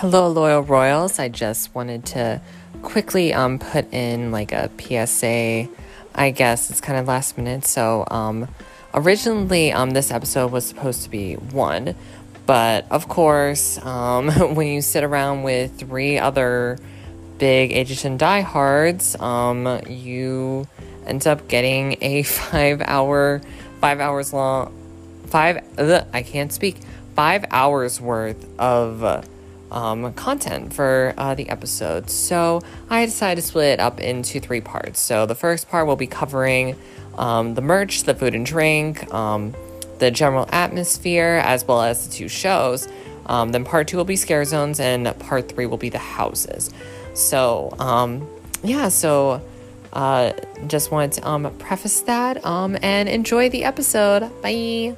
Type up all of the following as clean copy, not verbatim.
Hello, Loyal Royals. I just wanted to quickly put in like a PSA. I guess it's kind of last minute. So originally this episode was supposed to be one, but of course when you sit around with three other big Agerton diehards, you end up getting a 5 hours worth of content for the episode. So I decided to split it up into three parts. So the first part will be covering the merch, the food and drink, the general atmosphere, as well as the two shows. Then part two will be scare zones, and part three will be the houses. So just wanted to preface that and enjoy the episode. Bye.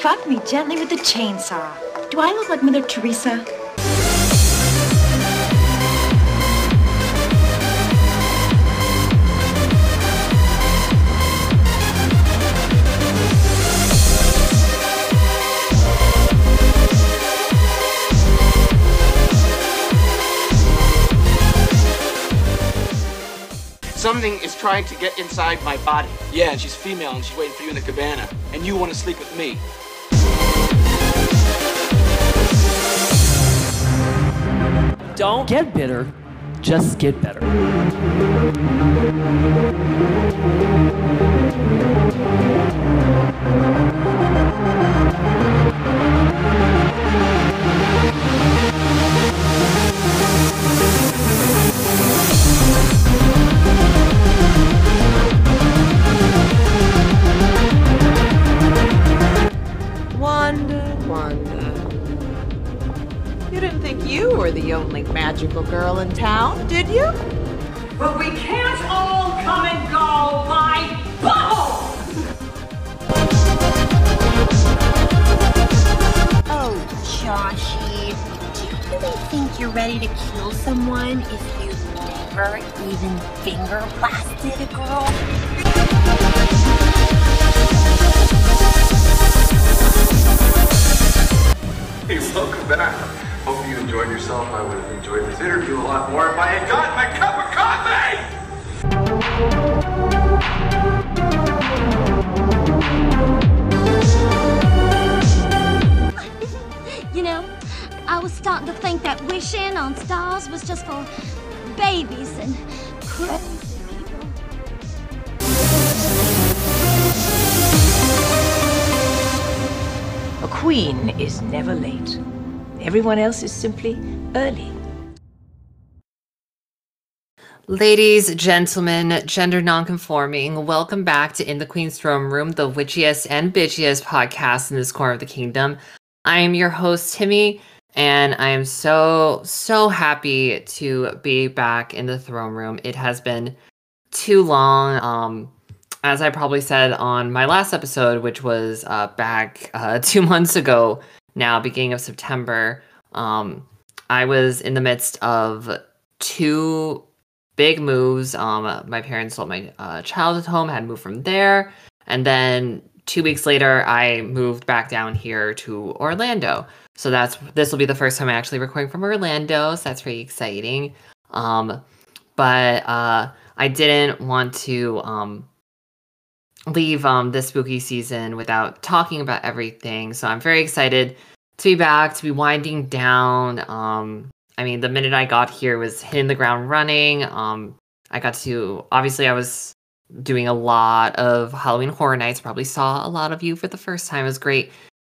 Fuck me gently with a chainsaw. Do I look like Mother Teresa? Something is trying to get inside my body. Yeah, and she's female and she's waiting for you in the cabana. And you want to sleep with me. Don't get bitter, just get better. The only magical girl in town, did you? But we can't all come and go by bubble! Oh, Joshy, do you really think you're ready to kill someone if you've never even finger blasted a girl? Hey, welcome back. Hope you enjoyed yourself. I would have enjoyed this interview a lot more if I had gotten my cup of coffee! You know, I was starting to think that wishing on stars was just for babies and crazy people. A queen is never late. Everyone else is simply early. Ladies, gentlemen, gender nonconforming, welcome back to In the Queen's Throne Room, the witchiest and bitchiest podcast in this corner of the kingdom. I am your host, Timmy, and I am so happy to be back in the throne room. It has been too long. As I probably said on my last episode, which was back 2 months ago, now, beginning of September, I was in the midst of two big moves. My parents sold my childhood home, had moved from there. And then 2 weeks later, I moved back down here to Orlando. So this will be the first time I actually recording from Orlando. So that's pretty exciting. But I didn't want to leave this spooky season without talking about everything. So I'm very excited to be back, to be winding down. I mean, the minute I got here was hitting the ground running. I was doing a lot of Halloween Horror Nights, probably saw a lot of you for the first time. It was great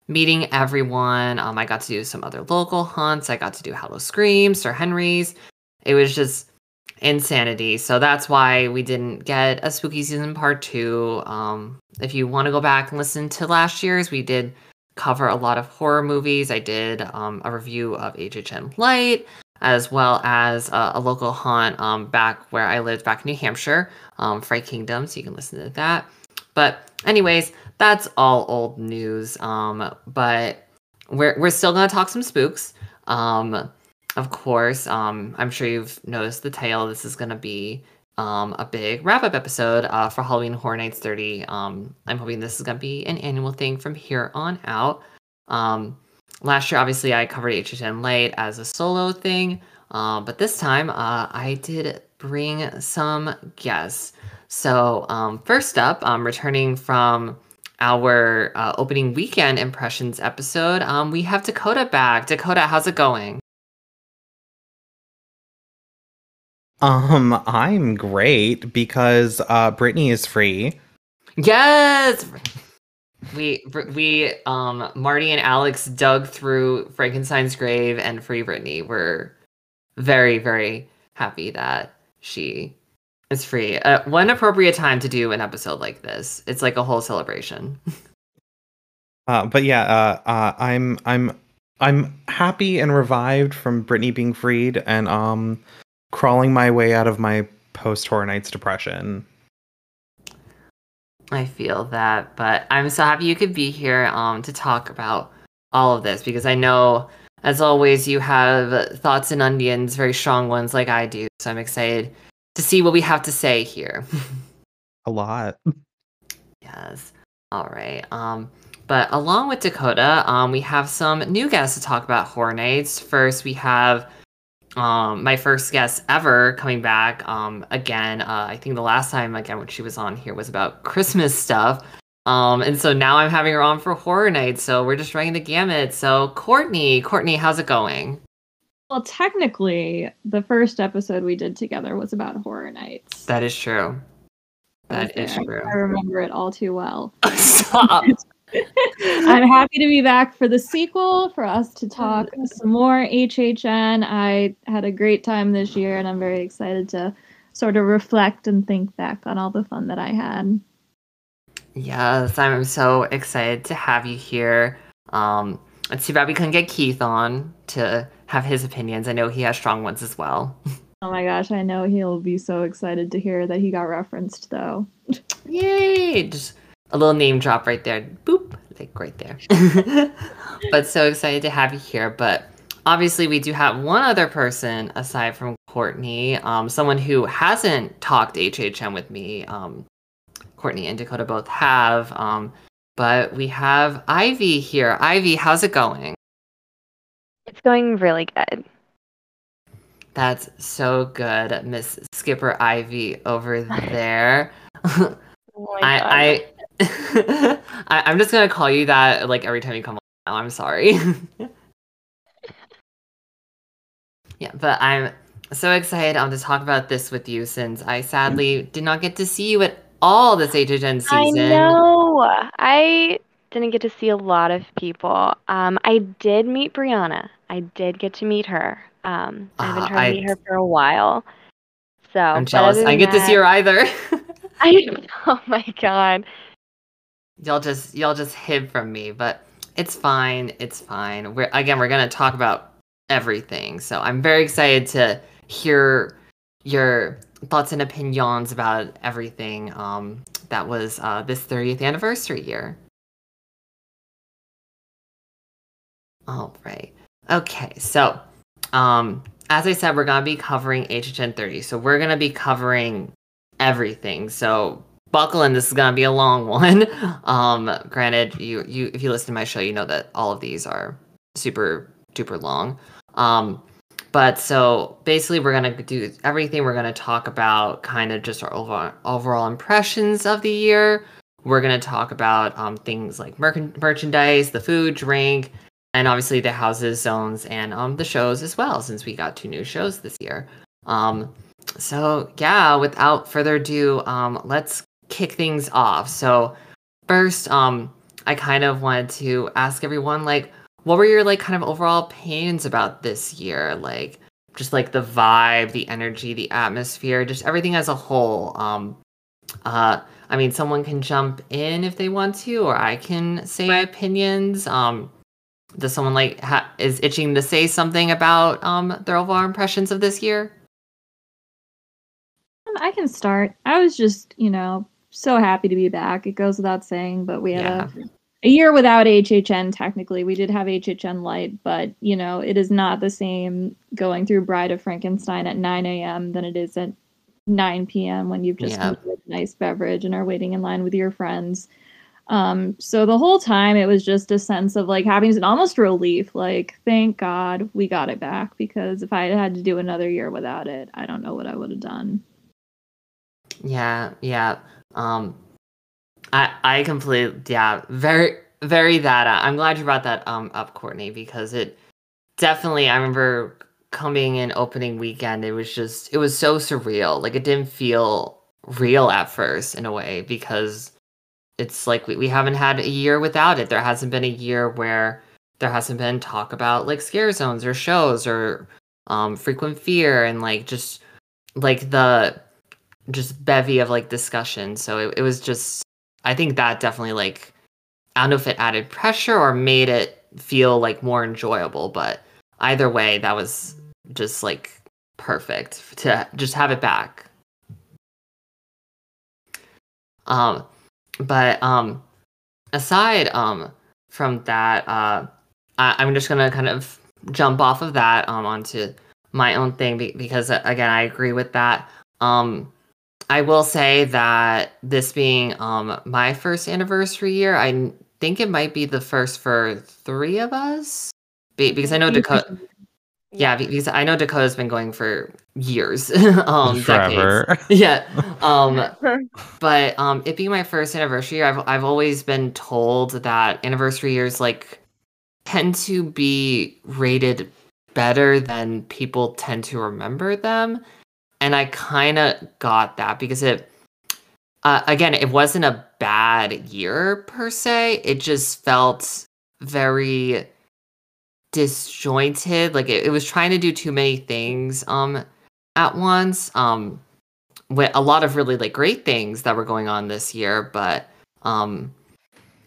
meeting everyone. I got to do some other local hunts. I got to do Halloween Scream, Sir Henry's. It was just insanity. So that's why we didn't get a spooky season part two. If you want to go back and listen to last year's, we did cover a lot of horror movies. I did a review of HHN Light, as well as a local haunt back where I lived, back in New Hampshire, Fright Kingdom, so you can listen to that. But anyways, that's all old news. But we're still going to talk some spooks. Of course, I'm sure you've noticed the tale. This is going to be a big wrap-up episode for Halloween Horror Nights 30. I'm hoping this is going to be an annual thing from here on out. Last year, obviously, I covered HHN Light as a solo thing. But this time, I did bring some guests. So first up, returning from our opening weekend impressions episode, we have Dakota back. Dakota, how's it going? I'm great because Brittany is free. Yes! We Marty and Alex dug through Frankenstein's grave and free Brittany. We're very, very happy that she is free. One appropriate time to do an episode like this. It's like a whole celebration. I'm happy and revived from Brittany being freed and crawling my way out of my post-Horror Nights depression. I feel that, but I'm so happy you could be here to talk about all of this, because I know, as always, you have thoughts and onions, very strong ones like I do, so I'm excited to see what we have to say here. A lot. Yes. All right. But along with Dakota, we have some new guests to talk about Horror Nights. First, we have my first guest ever coming back again. I think the last time again when she was on here was about Christmas stuff, and so now I'm having her on for Horror Nights, so we're just running the gamut. So Courtney, how's it going? Well, technically the first episode we did together was about Horror Nights. That is true. I remember it all too well. Stop. I'm happy to be back for the sequel, for us to talk some more HHN. I had a great time this year, and I'm very excited to sort of reflect and think back on all the fun that I had. Yes, I'm so excited to have you here. It's too bad we couldn't get Keith on to have his opinions. I know he has strong ones as well. Oh my gosh, I know he'll be so excited to hear that he got referenced, though. Yay! Just a little name drop right there. Boop. Like right there. But so excited to have you here. But obviously we do have one other person aside from Courtney, someone who hasn't talked HHN with me. Courtney and Dakota both have. But we have Ivy here. Ivy, how's it going? It's going really good. That's so good. Miss Skipper Ivy over there. Oh I'm just gonna call you that like every time you come on now. I'm sorry. Yeah, but I'm so excited to talk about this with you, since I sadly did not get to see you at all this HHN season. I know. I didn't get to see a lot of people. I did meet Brianna. I did get to meet her. I've been trying to meet her for a while. So I'm jealous. I get to see her either. Oh my god. Y'all just hid from me, but it's fine. It's fine. We're gonna talk about everything, so I'm very excited to hear your thoughts and opinions about everything that was this 30th anniversary year. All right. Okay. So, as I said, we're gonna be covering HHN 30, so we're gonna be covering everything. So buckle in, this is gonna be a long one. Granted, you if you listen to my show, you know that all of these are super duper long. But so basically, we're gonna do everything. We're gonna talk about kind of just our overall impressions of the year. We're gonna talk about things like merchandise, the food, drink, and obviously the houses, zones, and the shows as well, since we got 2 new shows this year. So yeah, without further ado, let's kick things off. So first, I kind of wanted to ask everyone, like, what were your, like, kind of overall opinions about this year? Like, just like the vibe, the energy, the atmosphere, just everything as a whole. I mean, someone can jump in if they want to, or I can say my opinions. Does someone is itching to say something about their overall impressions of this year? I can start. I was just, so happy to be back. It goes without saying, but we had a a year without HHN, technically. We did have HHN Light, but, you know, it is not the same going through Bride of Frankenstein at 9 a.m. than it is at 9 p.m. when you've just had a nice beverage and are waiting in line with your friends. So the whole time it was just a sense of like having an almost relief, like, thank God we got it back, because if I had to do another year without it, I don't know what I would have done. Yeah. I completely, very, very that. I'm glad you brought that up, Courtney, because it definitely, I remember coming in opening weekend, it was so surreal. Like, it didn't feel real at first in a way, because it's like we haven't had a year without it. There hasn't been a year where there hasn't been talk about like scare zones or shows or frequent fear and like just like the just bevy of like discussion. So it was just, I think that definitely, like, I don't know if it added pressure or made it feel like more enjoyable, but either way, that was just like perfect to just have it back. But aside from that, I'm just gonna kind of jump off of that onto my own thing because again, I agree with that. I will say that this being my first anniversary year, I think it might be the first for three of us because I know Dakota. Yeah, because I know Dakota's been going for years, decades. Yeah, but it being my first anniversary year, I've always been told that anniversary years like tend to be rated better than people tend to remember them, and I kind of got that because it wasn't a bad year per se. It just felt very disjointed, like it was trying to do too many things at once, with a lot of really like great things that were going on this year, but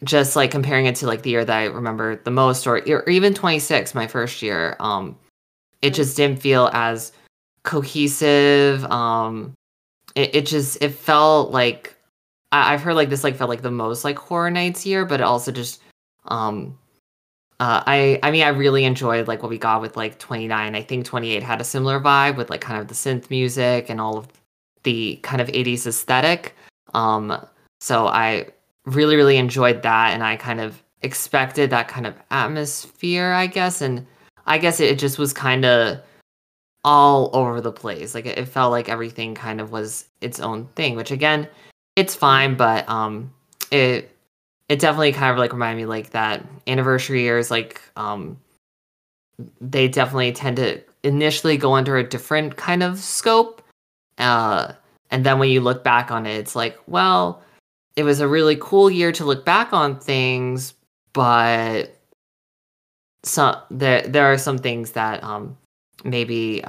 just like comparing it to like the year that I remember the most or even 26, my first year, it just didn't feel as cohesive. It felt like I've heard like this like felt like the most like Horror Nights year, but it also just I really enjoyed like what we got with like 29. I think 28 had a similar vibe with like kind of the synth music and all of the kind of 80s aesthetic. So I really, really enjoyed that, and I kind of expected that kind of atmosphere, I guess. And I guess it just was kind of all over the place. Like it felt like everything kind of was its own thing, which again, it's fine, but it definitely kind of like reminded me like that anniversary years, like they definitely tend to initially go under a different kind of scope. And then when you look back on it, it's like, well, it was a really cool year to look back on things, but there are some things that maybe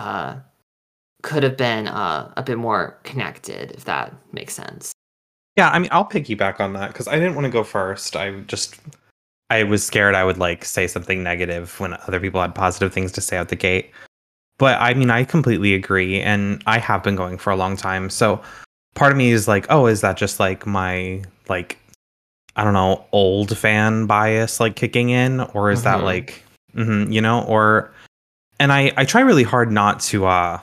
could have been a bit more connected, if that makes sense. Yeah, I mean, I'll piggyback on that because I didn't want to go first. I was scared I would like say something negative when other people had positive things to say out the gate. But I mean, I completely agree, and I have been going for a long time. So part of me is like, oh, is that just like my like, I don't know, old fan bias like kicking in, or is that like, you know, or, and I try really hard not to. Of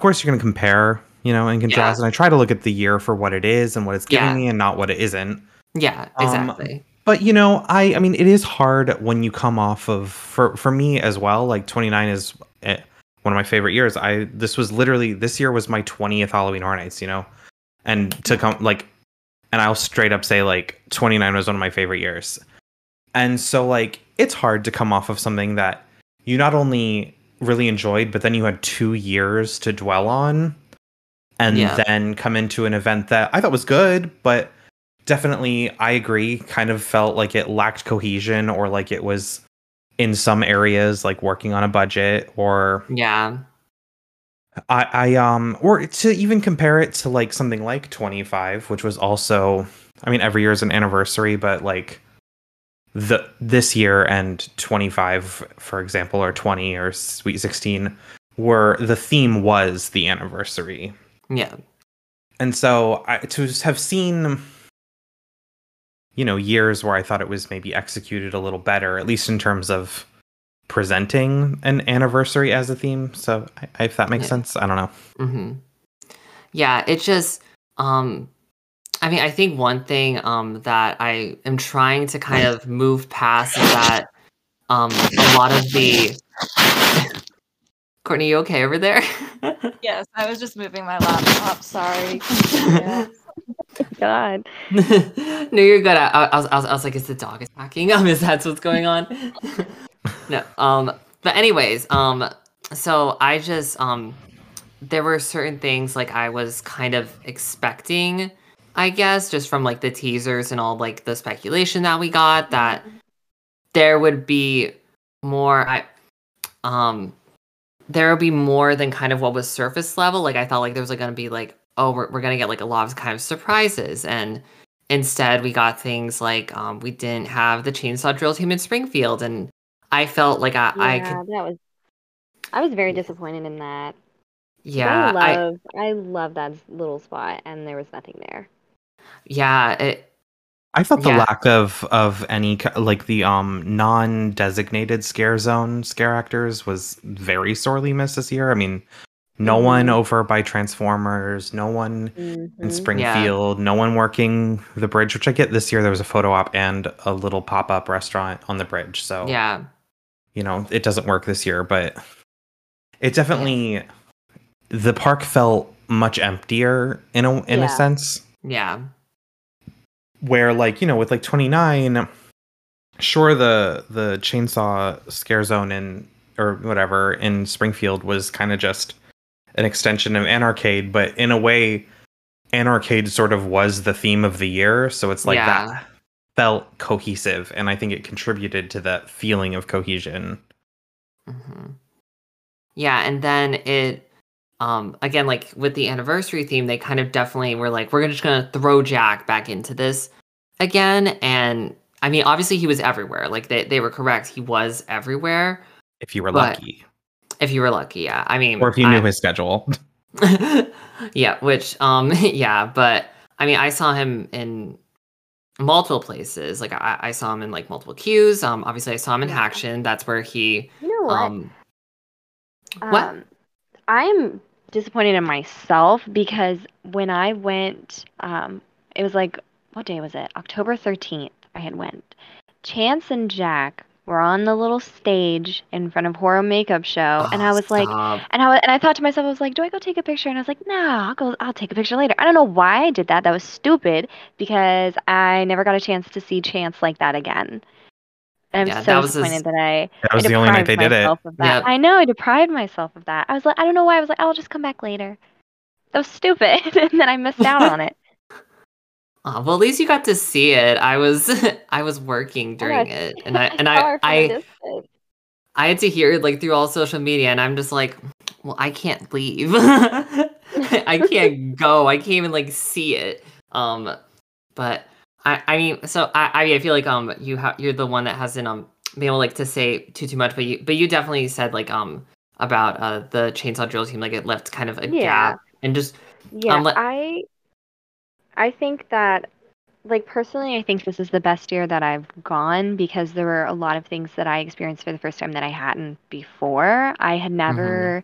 course, you're gonna compare. You know, in contrast, and I try to look at the year for what it is and what it's giving me and not what it isn't. Yeah, exactly. But, you know, I mean, it is hard when you come off of, for me as well, like 29 is one of my favorite years. This year was my 20th Halloween Horror Nights, you know, and to come like, and I'll straight up say like 29 was one of my favorite years. And so like, it's hard to come off of something that you not only really enjoyed, but then you had 2 years to dwell on. And then come into an event that I thought was good, but definitely, I agree, kind of felt like it lacked cohesion, or like it was in some areas like working on a budget, or or to even compare it to like something like 25, which was also, I mean, every year is an anniversary, but like this year and 25, for example, or 20 or Sweet 16, were the theme was the anniversary. Yeah. And so to have seen you know, years where I thought it was maybe executed a little better, at least in terms of presenting an anniversary as a theme. So if that makes sense, I don't know. Mm-hmm. Yeah, it's just, I mean, I think one thing that I am trying to kind of move past is that a lot of the... Courtney, you okay over there? Yes, I was just moving my laptop. Sorry. God. No, you're good. I was like, is the dog attacking? Is that what's going on? No. But anyways, so I just, there were certain things like I was kind of expecting, I guess, just from like the teasers and all like the speculation that we got, that there would be more, there would be more than kind of what was surface level. Like I thought like there was like going to be like, oh, we're going to get like a lot of kind of surprises. And instead we got things like, we didn't have the chainsaw drill team in Springfield. And I felt like I was very disappointed in that. Yeah, I love that little spot, and there was nothing there. Yeah, I thought the lack of any like the non-designated scare zone scare actors was very sorely missed this year. I mean, no one over by Transformers, no one in Springfield, no one working the bridge, which I get this year. There was a photo op and a little pop-up restaurant on the bridge, so yeah, you know, it doesn't work this year, but it definitely. Yeah. The park felt much emptier in a sense. Yeah. Where like, you know, with like 29, sure, the chainsaw scare zone in Springfield was kind of just an extension of Anarchade, but in a way Anarchade sort of was the theme of the year, so it's like that felt cohesive, and I think it contributed to that feeling of cohesion. Mm-hmm. Yeah, and then it again, like with the anniversary theme, they kind of definitely were like, we're just going to throw Jack back into this again. And I mean, obviously he was everywhere. Like they were correct. He was everywhere. If you were lucky. If you were lucky. Yeah. I mean, or if you knew his schedule. Yeah. Which, yeah. But I mean, I saw him in multiple places. Like I saw him in like multiple queues. Obviously I saw him in Haction. That's where he, you know what? I'm disappointed in myself because when I went, it was like, what day was it? October 13th, I had went. Chance and Jack were on the little stage in front of Horror Makeup Show, and I was like, and I thought to myself, I was like, do I go take a picture? And I was like, nah, I'll take a picture later. I don't know why I did that. That was stupid because I never got a chance to see Chance like that again. And I'm so disappointed that was the only night they did it. Yep. I know, I deprived myself of that. I was like, I don't know why. I was like, I'll just come back later. That was stupid. And then I missed out on it. Oh, well, at least you got to see it. I was working during it, and I had to hear it like through all social media, and I'm just like, well, I can't leave. I can't go. I can't even like see it. But. I mean, so I feel like you're the one that hasn't been able like to say too much, but you definitely said like about the chainsaw drill team, like it left kind of a gap, and just I think that like personally I think this is the best year that I've gone because there were a lot of things that I experienced for the first time that I hadn't before. I had never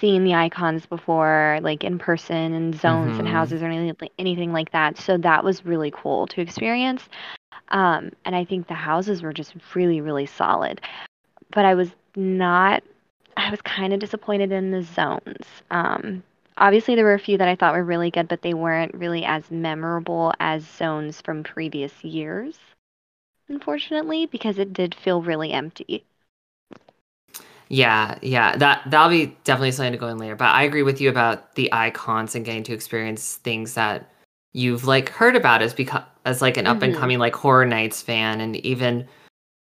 seen the icons before, like in person and zones and houses or anything like that, so that was really cool to experience, and I think the houses were just really, really solid, but I was kind of disappointed in the zones. Obviously there were a few that I thought were really good, but they weren't really as memorable as zones from previous years, unfortunately, because it did feel really empty. Yeah, that'll be definitely something to go in later. But I agree with you about the icons and getting to experience things that you've like heard about as like an up and coming like Horror Nights fan, and even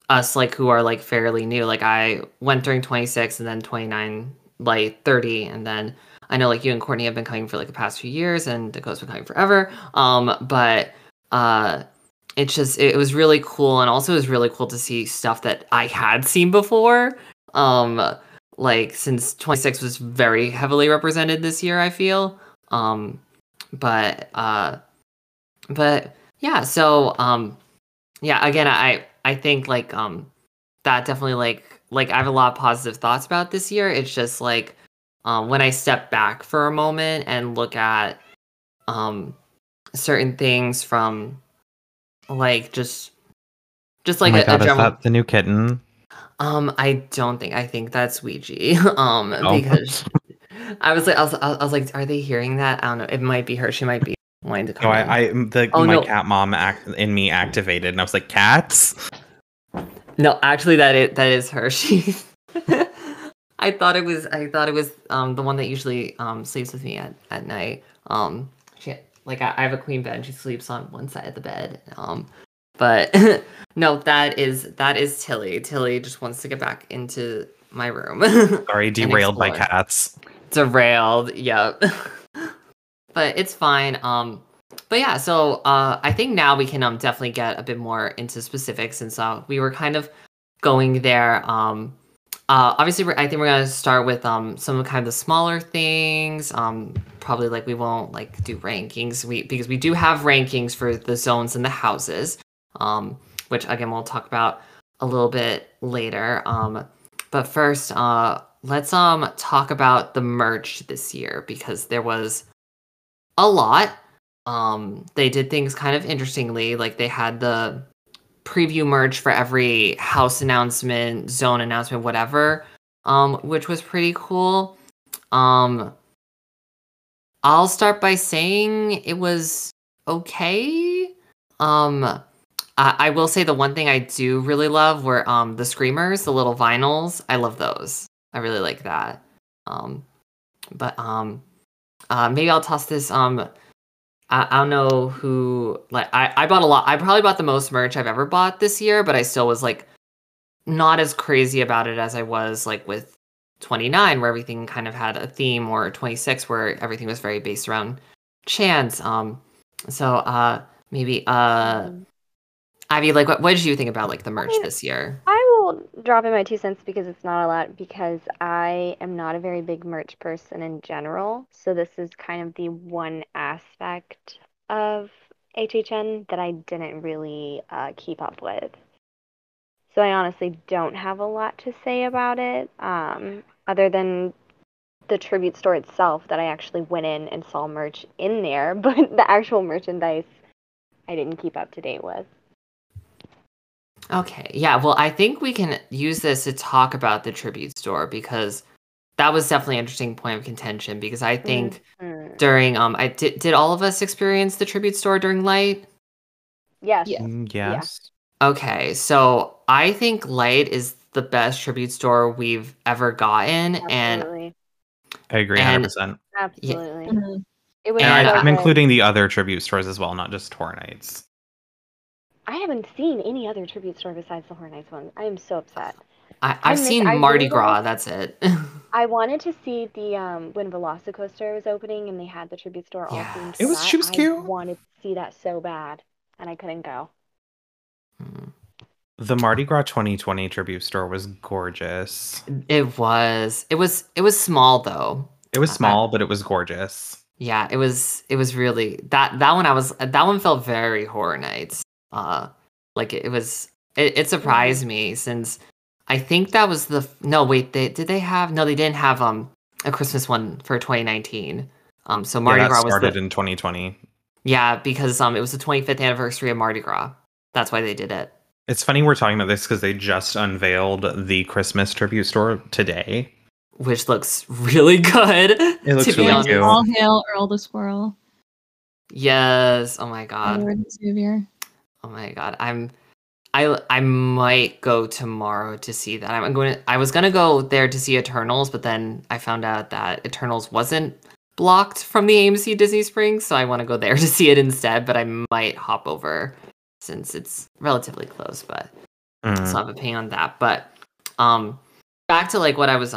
us like who are like fairly new. Like I went during 26 and then 29, like 30, and then I know like you and Courtney have been coming for like the past few years, and Dakota's been coming forever. But it's just it was really cool, and also it was really cool to see stuff that I had seen before. Like since 26 was very heavily represented this year, I feel. But Yeah. So, yeah, again, I think like, that definitely like I have a lot of positive thoughts about this year. It's just like, when I step back for a moment and look at, certain things from like, just like, oh my God, is that the new kitten? I don't think, I think that's Ouija. Because I was like, are they hearing that? I don't know. It might be her. She might be wanting to come. No, my cat mom in me activated, and I was like, cats? No, actually, that is her. She. I thought it was the one that usually sleeps with me at night. I have a queen bed. And she sleeps on one side of the bed. But no, that is Tilly. Tilly just wants to get back into my room. Sorry, derailed by cats. Derailed, yep. But it's fine. But yeah, so I think now we can definitely get a bit more into specifics, since we were kind of going there. Obviously, I think we're gonna start with some kind of the smaller things. Probably like we won't like do rankings, because we do have rankings for the zones and the houses, which again we'll talk about a little bit later. But first, let's talk about the merch this year, because there was a lot. They did things kind of interestingly, like they had the preview merch for every house announcement, zone announcement, whatever, which was pretty cool. I'll start by saying it was okay. I will say the one thing I do really love were the Screamers, the little vinyls. I love those. I really like that. But maybe I'll toss this. I don't know who. Like I bought a lot. I probably bought the most merch I've ever bought this year, but I still was like not as crazy about it as I was like with 29, where everything kind of had a theme, or 26, where everything was very based around chance. So maybe Ivy, like what did you think about like the merch this year? I will drop in my 2 cents, because it's not a lot, because I am not a very big merch person in general. So this is kind of the one aspect of HHN that I didn't really keep up with. So I honestly don't have a lot to say about it, other than the tribute store itself, that I actually went in and saw merch in there, but the actual merchandise I didn't keep up to date with. Okay, yeah, well, I think we can use this to talk about the tribute store, because that was definitely an interesting point of contention, because I think during, did all of us experience the tribute store during Light? Yes. Yes. Yeah. Okay, so I think Light is the best tribute store we've ever gotten. Absolutely. And I agree 100%. Absolutely. Yeah. Mm-hmm. It was, and I'm including the other tribute stores as well, not just Horror Nights. I haven't seen any other tribute store besides the Horror Nights one. I am so upset. I've seen Mardi Gras, that's it. I wanted to see the when Velocicoaster was opening and they had the tribute store all themed. She was cute. I wanted to see that so bad, and I couldn't go. The Mardi Gras 2020 tribute store was gorgeous. It was small though. It was small, but it was gorgeous. Yeah, it was really that one. That one felt very Horror Nights. It surprised me, since I think that was they didn't have a Christmas one for 2019. So Mardi Gras started in 2020. Yeah, because it was the 25th anniversary of Mardi Gras. That's why they did it. It's funny we're talking about this, because they just unveiled the Christmas tribute store today, which looks really good. It looks really good. All hail Earl the Squirrel. Yes. Oh my God. Lord and Savior. Oh my God. I might go tomorrow to see that. I was gonna go there to see Eternals, but then I found out that Eternals wasn't blocked from the AMC Disney Springs, so I want to go there to see it instead. But I might hop over, since it's relatively close, but I still have an opinion on that. But back to like what I was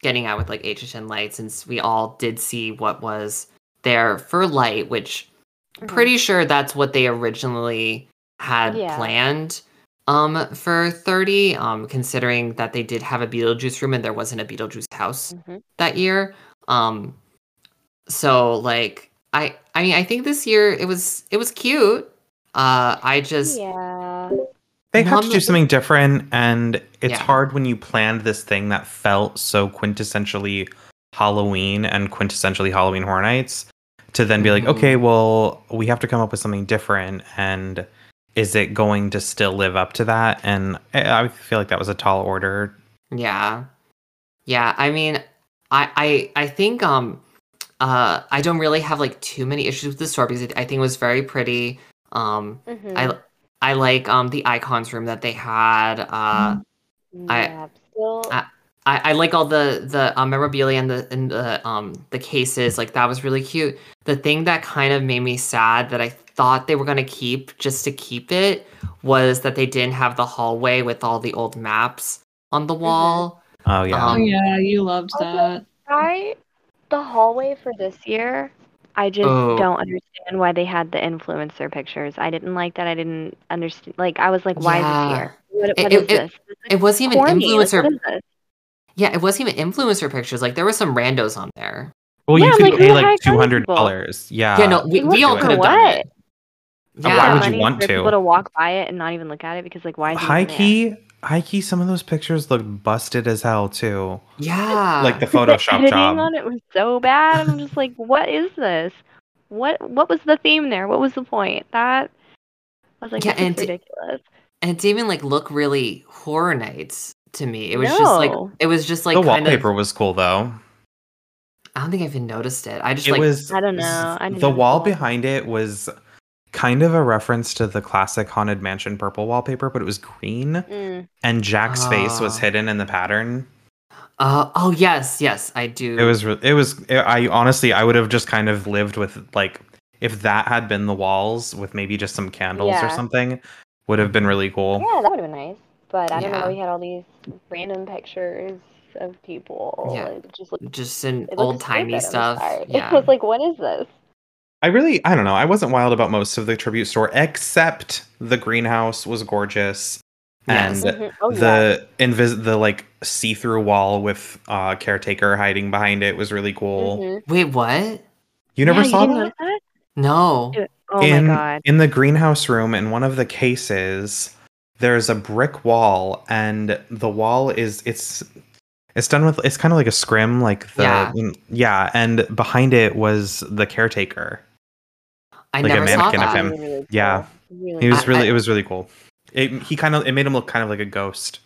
getting at with like HHN Light, since we all did see what was there for Light, which pretty sure that's what they originally had planned for 30, considering that they did have a Beetlejuice room and there wasn't a Beetlejuice house that year. So like I mean, I think this year it was cute. They have to do something different, and it's hard when you planned this thing that felt so quintessentially Halloween and quintessentially Halloween Horror Nights to then be like, okay, well, we have to come up with something different, and is it going to still live up to that? And I feel like that was a tall order. Yeah. Yeah, I mean, I think I don't really have, like, too many issues with the store because I think it was very pretty. I like the icons room that they had. I like all the memorabilia and the cases. Like, that was really cute. The thing that kind of made me sad that I thought they were going to keep just to keep it was that they didn't have the hallway with all the old maps on the wall. Oh, yeah. You loved that. The hallway for this year, I just don't understand why they had the influencer pictures. I didn't like that. I didn't understand. Like, I was like, why is it here? What is this? It wasn't even influencer. Like, yeah, it wasn't even influencer picters. Like, there were some randos on there. Well, you could pay like $200. Yeah. Yeah, no, we all could have done it. Yeah. Why would you want to? People to walk by it and not even look at it because, like, why? High key, some of those pictures look busted as hell too. Yeah, like the Photoshop job on it was so bad. I'm just like, what is this? What was the theme there? What was the point? That I was like, yeah, and ridiculous. And it even like look really Horror Nights to me. It was just like the wallpaper was cool though. I don't think I even noticed it. I don't know. The wall behind it was kind of a reference to the classic Haunted Mansion purple wallpaper, but it was green, and Jack's face was hidden in the pattern. Yes, I do. I would have just kind of lived with, like, if that had been the walls with maybe just some candles or something, would have been really cool. Yeah, that would have been nice, but I don't know. We had all these random pictures of people, just in old timey stuff. Yeah. It was like, what is this? I don't know. I wasn't wild about most of the tribute store, except the greenhouse was gorgeous, and the like see-through wall with Caretaker hiding behind it was really cool. Wait, what? You never saw that? No. My God! In the greenhouse room, in one of the cases, there's a brick wall, and the wall is it's done with, it's kind of like a scrim, like the and behind it was the Caretaker. I never saw that. Like a mannequin of him. Really cool. Yeah. Really. It was really cool. It made him look kind of like a ghost.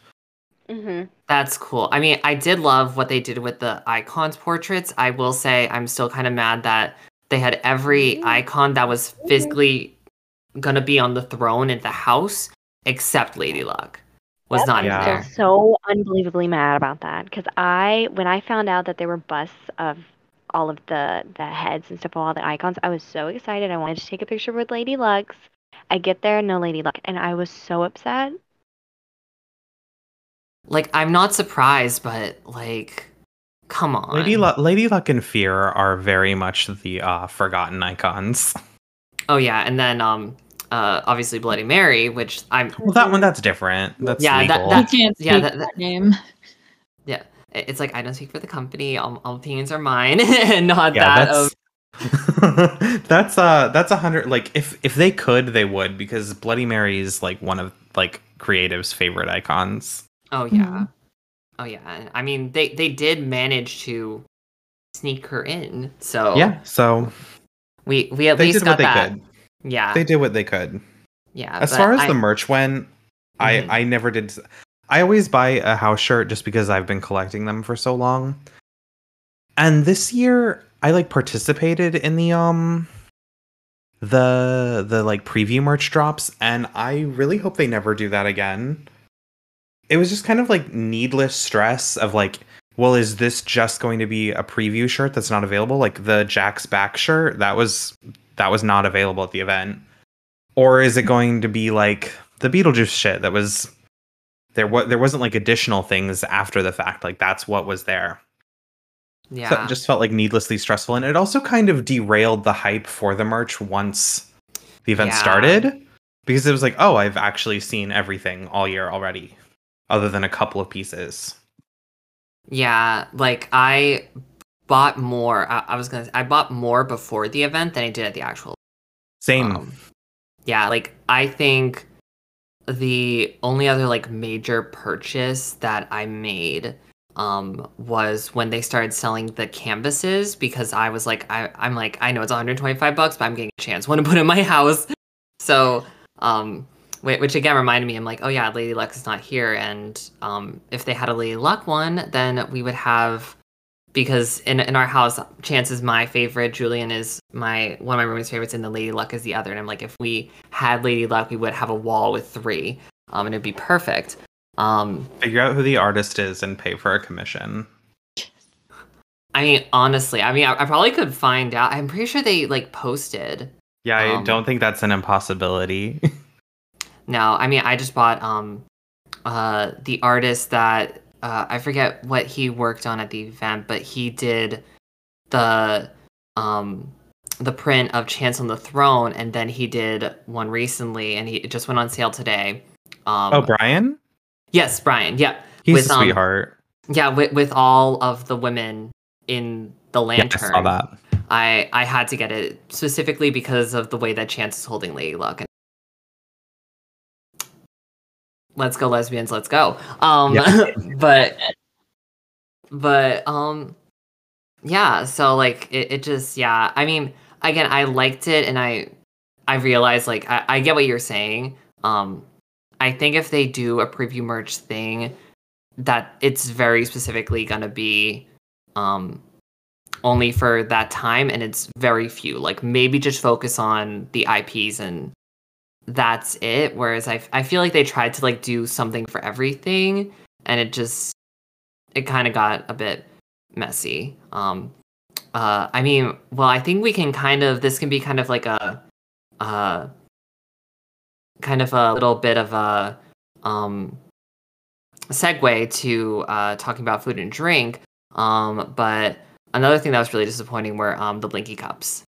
Mm-hmm. That's cool. I mean, I did love what they did with the icons portraits. I will say I'm still kind of mad that they had every icon that was physically going to be on the throne in the house, except Lady Luck was not in there. I'm so unbelievably mad about that, because when I found out that there were busts of all of the heads and stuff, all the icons, I was so excited. I wanted to take a picture with Lady Luck. I get there, no Lady Luck, and I was so upset. Like, I'm not surprised, but like, come on. Lady Luck and Fear are very much the forgotten icons. Oh yeah, and then obviously Bloody Mary, which I'm... Well, that one, that's different. That's legal. That name. Yeah. It's like, I don't speak for the company. All opinions are mine. And not that's 100. Like, if they could, they would, because Bloody Mary is like one of like creative's favorite icons. Oh yeah. Mm-hmm. Oh yeah. I mean, they did manage to sneak her in. So yeah. So we at least got that. Yeah, they did what they could. Yeah. As far as the merch went, I never did. I always buy a house shirt just because I've been collecting them for so long. And this year, I like participated in the like preview merch drops, and I really hope they never do that again. It was just kind of like needless stress of like, well, is this just going to be a preview shirt that's not available? Like the Jack's Back shirt that was not available at the event. Or is it going to be like the Beetlejuice shit that was there? There wasn't like additional things after the fact. Like, that's what was there. Yeah. So it just felt like needlessly stressful. And it also kind of derailed the hype for the merch once the event started, because it was like, oh, I've actually seen everything all year already, other than a couple of pieces. Yeah. Like, I bought more. I bought more before the event than I did at the actual. Same. Yeah, like, I think the only other, like, major purchase that I made was when they started selling the canvases, because I was like, I'm like, I know it's $125, but I'm getting a chance one to put in my house. So, which again reminded me, I'm like, oh yeah, Lady Luck is not here. And if they had a Lady Luck one, then we would have, because in our house, Chance is my favorite, Julian is one of my roommate's favorites, and the Lady Luck is the other. And I'm like, if we had Lady Luck, we would have a wall with three, and it'd be perfect. Figure out who the artist is and pay for a commission. I mean, honestly, I probably could find out. I'm pretty sure they like posted. Yeah, I don't think that's an impossibility. No, I mean, I just bought the artist that I forget what he worked on at the event, but he did the print of Chance on the Throne, and then he did one recently, and it just went on sale today. Brian? Yes, Brian. Yeah, he's a sweetheart. Yeah, with all of the women in the lantern. Yeah, I saw that. I had to get it specifically because of the way that Chance is holding Lady Luck. Let's go, lesbians. Let's go. Yeah. but yeah. So like it just, yeah. I mean, again, I liked it, and I realized, like, I get what you're saying. I think if they do a preview merch thing, that it's very specifically gonna be only for that time, and it's very few. Like, maybe just focus on the IPs and that's it. Whereas I feel like they tried to like do something for everything, and it kind of got a bit messy. I mean, well, I think we can this can be kind of like a kind of a little bit of a segue to talking about food and drink. But another thing that was really disappointing were the Blinky cups.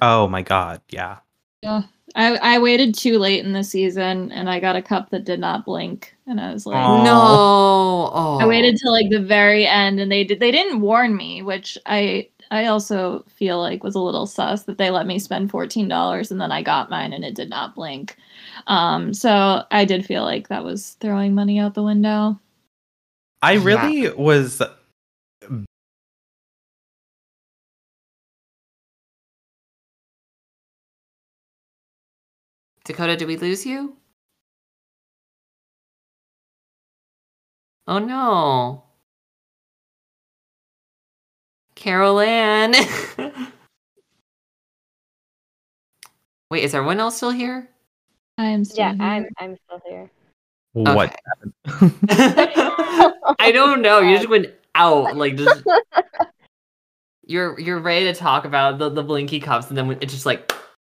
Oh my god, yeah. Yeah. I waited too late in the season, and I got a cup that did not blink, and I was like, aww. No. Aww. I waited till like the very end, and they didn't warn me, which I also feel like was a little sus that they let me spend $14, and then I got mine and it did not blink. So I did feel like that was throwing money out the window. I really was Dakota, did we lose you? Oh no. Carol Ann. Wait, is everyone else still here? I'm still here. I'm still here. Okay. What happened? I don't know. You just went out. Like, just you're ready to talk about the Blinky cups, and then it just like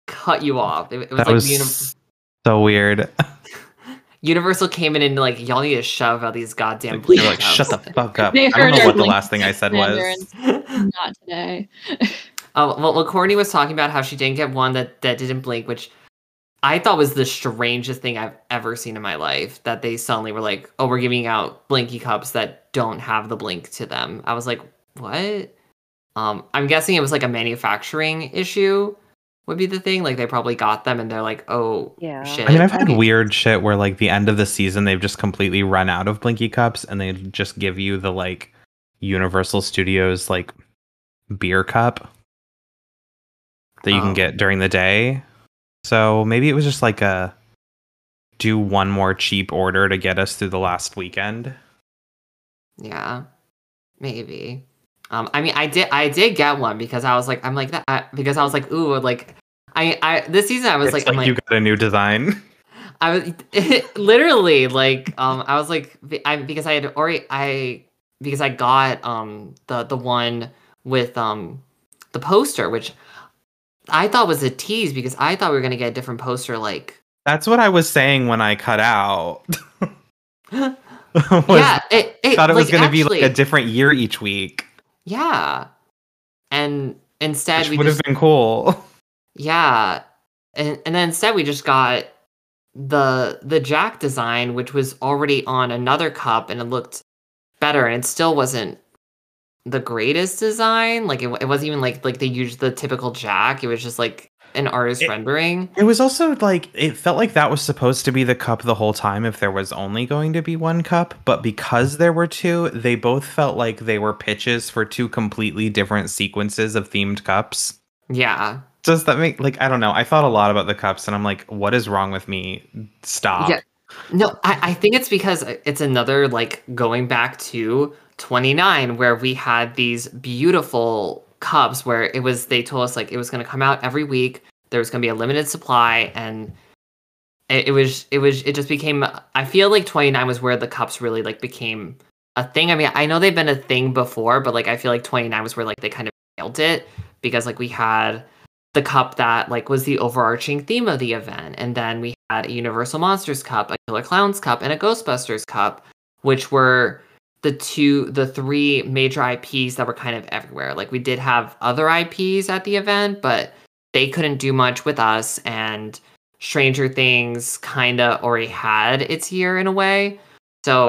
cut you off. It was that like so weird. Universal came in and like, y'all need to shove out these goddamn Blinky cups. Like, shut the fuck up. I don't know what the last thing I said was. Not today. Well, Courtney was talking about how she didn't get one that didn't blink, which I thought was the strangest thing I've ever seen in my life, that they suddenly were like, oh, we're giving out Blinky cups that don't have the blink to them. I was like, what? I'm guessing it was like a manufacturing issue would be the thing. Like, they probably got them and they're like, oh, yeah. Shit. I mean, I've had weird shit where like the end of the season, they've just completely run out of Blinky cups, and they just give you the like Universal Studios like beer cup that you can get during the day. So maybe it was just like do one more cheap order to get us through the last weekend. Yeah, maybe. I mean, I did get one because I was like, because I was like, ooh, like I this season I was like, I'm like, you got a new design. I was literally like, I was like, because I got the one with the poster, which I thought was a tease, because I thought we were going to get a different poster. Like, that's what I was saying when I cut out. I thought it was going to be like a different year each week. Yeah. And instead, which would have been cool. Yeah. And then instead we just got the Jack design, which was already on another cup, and it looked better, and it still wasn't the greatest design. Like, it wasn't even like they used the typical Jack. It was just like an artist rendering. It was also like, it felt like that was supposed to be the cup the whole time if there was only going to be one cup. But because there were two, they both felt like they were pitches for two completely different sequences of themed cups. Yeah. Does that make, like, I don't know. I thought a lot about the cups and I'm like, what is wrong with me? Stop. Yeah. No, I think it's because it's another, like, going back to 29 where we had these beautiful cups where it was, they told us like it was going to come out every week, there was going to be a limited supply, and it just became, I feel like 29 was where the cups really like became a thing. I mean, I know they've been a thing before, but like I feel like 29 was where like they kind of nailed it, because like we had the cup that like was the overarching theme of the event, and then we had a Universal Monsters cup, a Killer Clowns cup, and a Ghostbusters cup, which were the three major IPs that were kind of everywhere. Like we did have other IPs at the event, but they couldn't do much with us, and Stranger Things kind of already had its year in a way. So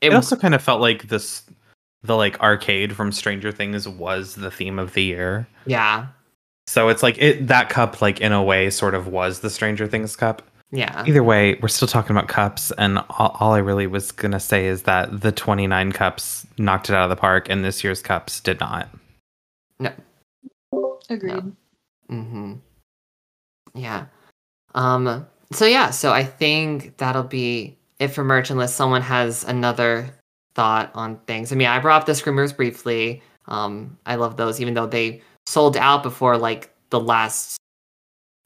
it also kind of felt like this, the like arcade from Stranger Things was the theme of the year. Yeah. So it's like that cup, like in a way sort of was the Stranger Things cup. Yeah. Either way, we're still talking about cups, and all I really was going to say is that the 29 cups knocked it out of the park, and this year's cups did not. No. Agreed. No. Mm-hmm. Yeah. So I think that'll be it for merch, unless someone has another thought on things. I mean, I brought up the Screamers briefly. I love those, even though they sold out before, like, the last...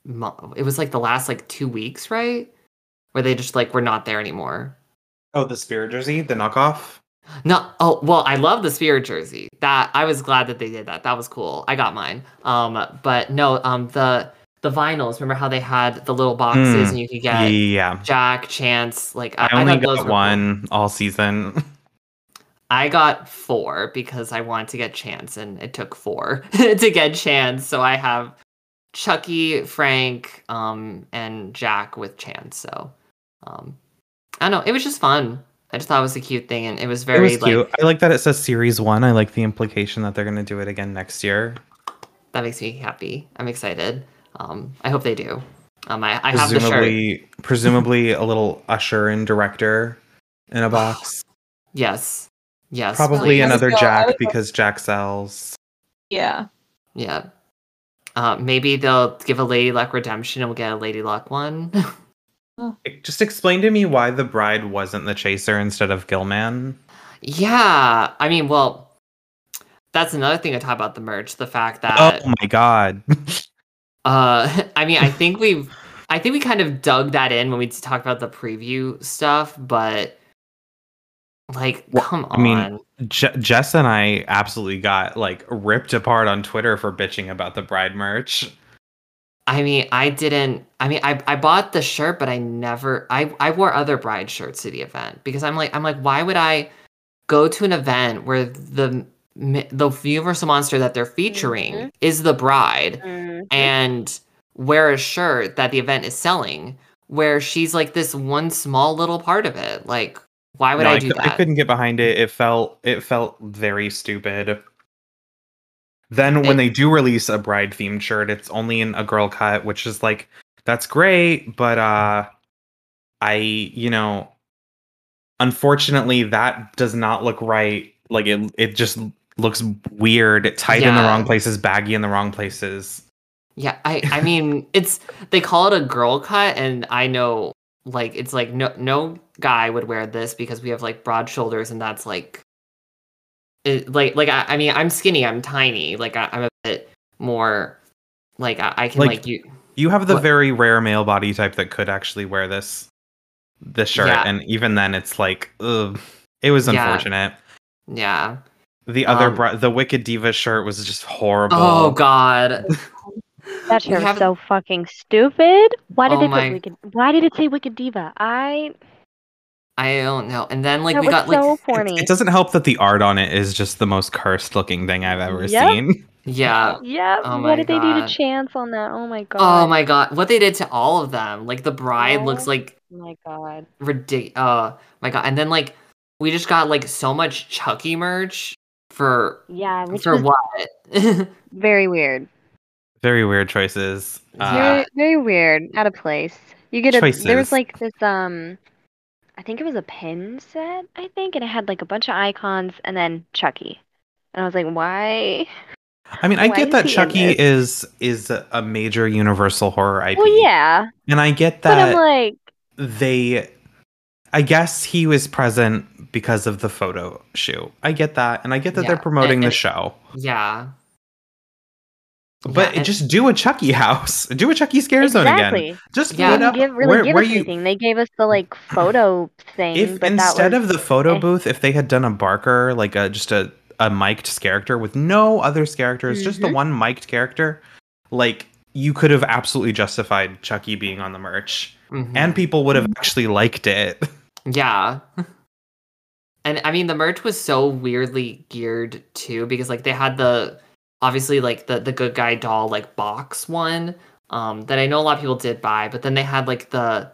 It was like the last like 2 weeks, right? Where they just like were not there anymore. Oh, the Spirit Jersey, the knockoff? No. Oh, well, I love the Spirit Jersey. That I was glad that they did that. That was cool. I got mine. But no, the vinyls. Remember how they had the little boxes and you could get Jack, Chance. Like I only got one all season. I got 4 because I wanted to get Chance, and it took 4 to get Chance. So I have Chucky, Frank, and Jack with Chance. So, I don't know. It was just fun. I just thought it was a cute thing, and it was very cute. I like that it says Series 1. I like the implication that they're going to do it again next year. That makes me happy. I'm excited. I hope they do. I have the shirt. Presumably a little Usher and director in a box. Yes. Probably another Jack, because Jack sells. Yeah. Maybe they'll give a Lady Luck redemption and we'll get a Lady Luck one. Just explain to me why the bride wasn't the chaser instead of Gilman. Yeah. I mean, well, that's another thing I talk about the merch. The fact that... Oh my God. I mean, I think we kind of dug that in when we talked about the preview stuff, but... Like, come on. I mean, Jess and I absolutely got, like, ripped apart on Twitter for bitching about the bride merch. I mean, I bought the shirt, but I wore other bride shirts to the event, because I'm like, why would I go to an event where the Universal Monster that they're featuring is the bride and wear a shirt that the event is selling where she's, like, this one small little part of it? Like, why would I do that? I couldn't get behind it. It felt very stupid. Then when they do release a bride-themed shirt, it's only in a girl cut, which is like, that's great, but unfortunately that does not look right. Like it just looks weird, tight in the wrong places, baggy in the wrong places. Yeah, I mean, they call it a girl cut, and I know, like, it's like no guy would wear this, because we have like broad shoulders, and that's like it, like I mean, I'm skinny, I'm tiny, like I'm a bit more like I can like you have the very rare male body type that could actually wear this shirt, and even then it's like, ugh, it was unfortunate. Yeah. The other the Wicked Diva shirt was just horrible. Oh God. That shirt was so fucking stupid. Why did it say Wicked Diva? I don't know. And then like that we got so like corny. It doesn't help that the art on it is just the most cursed looking thing I've ever seen. Yeah. Yeah. Oh, what did they do to Chance on that? Oh my God. Oh my God. What they did to all of them. Like the bride looks like, oh my God. Ridiculous. Oh my God. And then like we just got like so much Chucky merch for what? Very weird. Very weird choices. Very weird. Out of place. You get choices. There was like this I think it was a pin set, and it had like a bunch of icons and then Chucky. And I was like, why? I mean, I get that Chucky is a major Universal horror IP. Well, yeah. And I get that. But I'm like, I guess he was present because of the photo shoot. I get that. And I get that they're promoting the show. Yeah. But just do a Chucky house. Do a Chucky scare zone again. Just put up where you... They gave us the like photo thing. Instead of the photo booth, if they had done a barker, like a mic'd character with no other characters, just the one mic'd character, like you could have absolutely justified Chucky being on the merch, and people would have actually liked it. Yeah. And I mean, the merch was so weirdly geared too, because like they had the... Obviously, like, the good guy doll, like, box one that I know a lot of people did buy. But then they had, like, the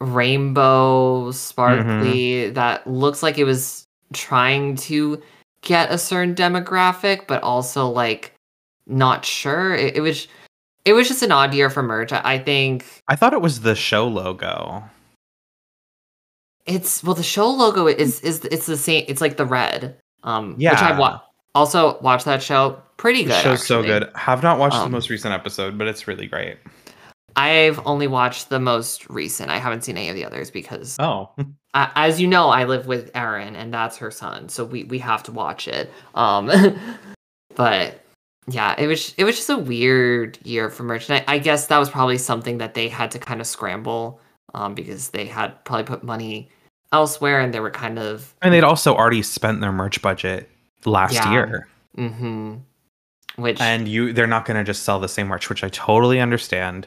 rainbow sparkly that looks like it was trying to get a certain demographic, but also, like, not sure. It was just an odd year for merch, I think. I thought it was the show logo. The show logo it's the same. It's, like, the red. Which I also watched that show. Pretty good. The show's so good. Have not watched the most recent episode, but it's really great. I've only watched the most recent. I haven't seen any of the others because as you know, I live with Erin and that's her son, so we have to watch it. But yeah, it was just a weird year for merch. And I guess that was probably something that they had to kind of scramble because they had probably put money elsewhere and they were kind of... And they'd also already spent their merch budget last year. Mm-hmm. They're not going to just sell the same merch, which I totally understand.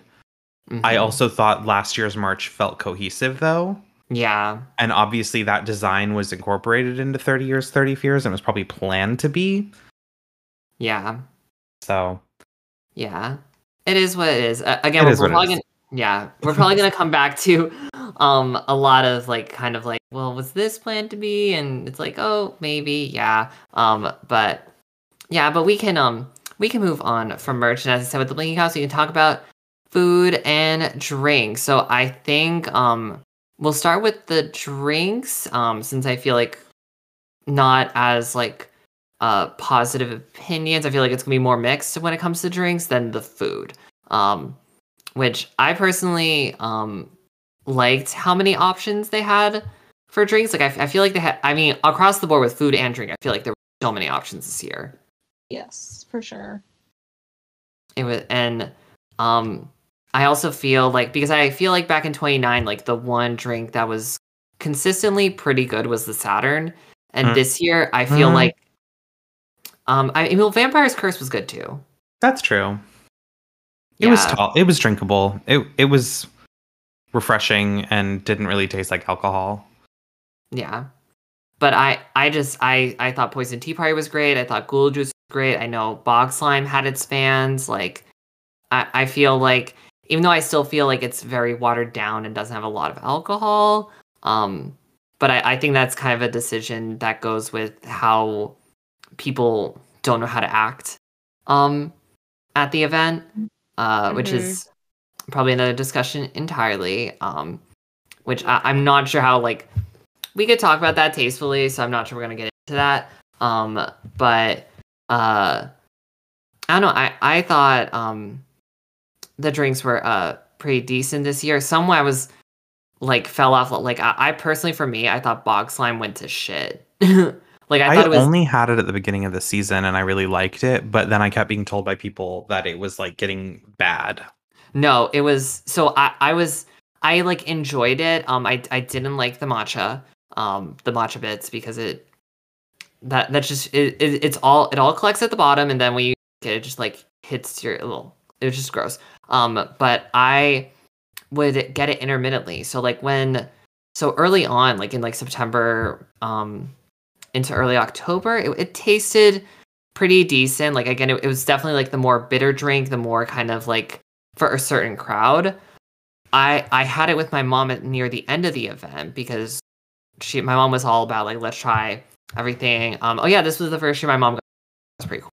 Mm-hmm. I also thought last year's merch felt cohesive, though. Yeah. And obviously that design was incorporated into 30 Years, 30 Fears, and was probably planned to be. Yeah. So. Yeah. It is what it is. Again, we're probably going to come back to a lot of, like, kind of like, well, was this planned to be? And it's like, oh, maybe, yeah. But we can move on from merch. And as I said, with the Blinking House, we can talk about food and drinks. So I think we'll start with the drinks, since I feel like not as like positive opinions. I feel like it's going to be more mixed when it comes to drinks than the food, which I personally liked how many options they had for drinks. Like I feel like they had, I mean, across the board with food and drink, I feel like there were so many options this year. Yes, for sure. I also feel like, because I feel like back in 29, like the one drink that was consistently pretty good was the Saturn, and this year I feel like, Vampire's Curse was good too. That's true. It was tall. It was drinkable. It was refreshing and didn't really taste like alcohol. Yeah, but I thought Poison Tea Party was great. I thought Ghoul Juice. Great. I know Bog Slime had its fans. Like, I feel like, even though I still feel like it's very watered down and doesn't have a lot of alcohol, but I think that's kind of a decision that goes with how people don't know how to act at the event, which is probably another discussion entirely, which I'm not sure how, like, we could talk about that tastefully, so I'm not sure we're going to get into that, but... I don't know. I thought the drinks were pretty decent this year. Some I was like fell off. Like I personally, for me, I thought Bog Slime went to shit. Like I thought it was... only had it at the beginning of the season, and I really liked it. But then I kept being told by people that it was like getting bad. No, it was. So I like enjoyed it. I didn't like the matcha bits because it. That's just it all collects at the bottom, and then when you get it just like hits your little, it was just gross. But I would get it intermittently. So like early on, like in like September, into early October, it tasted pretty decent. Like again, it was definitely like the more bitter drink, the more kind of like for a certain crowd. I had it with my mom near the end of the event because my mom was all about like, let's try everything. This was the first year my mom got, that's pretty cool.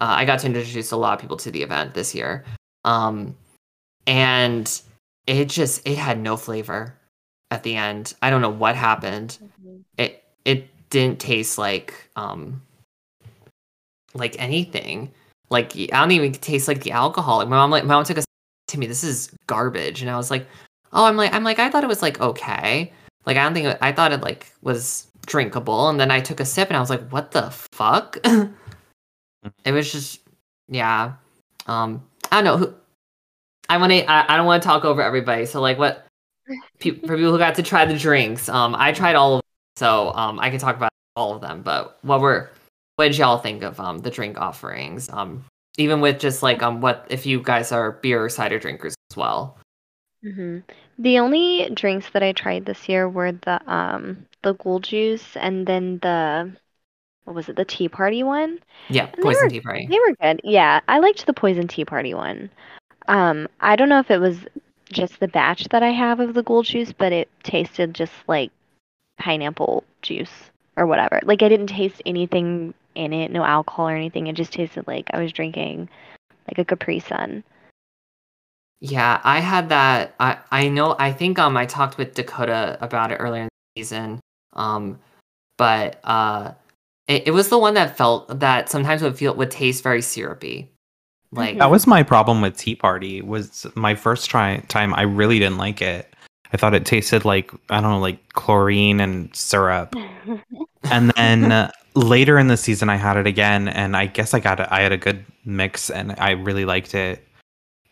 I got to introduce a lot of people to the event this year. And it had no flavor at the end. I don't know what happened. Mm-hmm. It didn't taste like anything. Like, I don't even taste like the alcohol. Like, my mom took a to me, this is garbage. And I was like, oh, I'm like, I thought it was like, okay. Like, I thought it like was drinkable. And then I took a sip and I was like, what the fuck? It was just, yeah. I don't know. I don't want to talk over everybody. So like for people who got to try the drinks, I tried all of them. So, I can talk about all of them, but what did y'all think of the drink offerings? Even with just like what if you guys are beer or cider drinkers as well. Mm-hmm. The only drinks that I tried this year were the ghoul juice and then the tea party one. Yeah, and poison tea party. They were good. Yeah, I liked the poison tea party one. I don't know if it was just the batch that I have of the ghoul juice, but it tasted just like pineapple juice or whatever. Like I didn't taste anything in it, no alcohol or anything. It just tasted like I was drinking like a Capri Sun. Yeah, I had that. I know. I think I talked with Dakota about it earlier in the season. But it was the one that felt that sometimes would taste very syrupy. Like that was my problem with Tea Party. Was my first time I really didn't like it. I thought it tasted like, I don't know, like chlorine and syrup. And then later in the season, I had it again, and I guess I had a good mix, and I really liked it.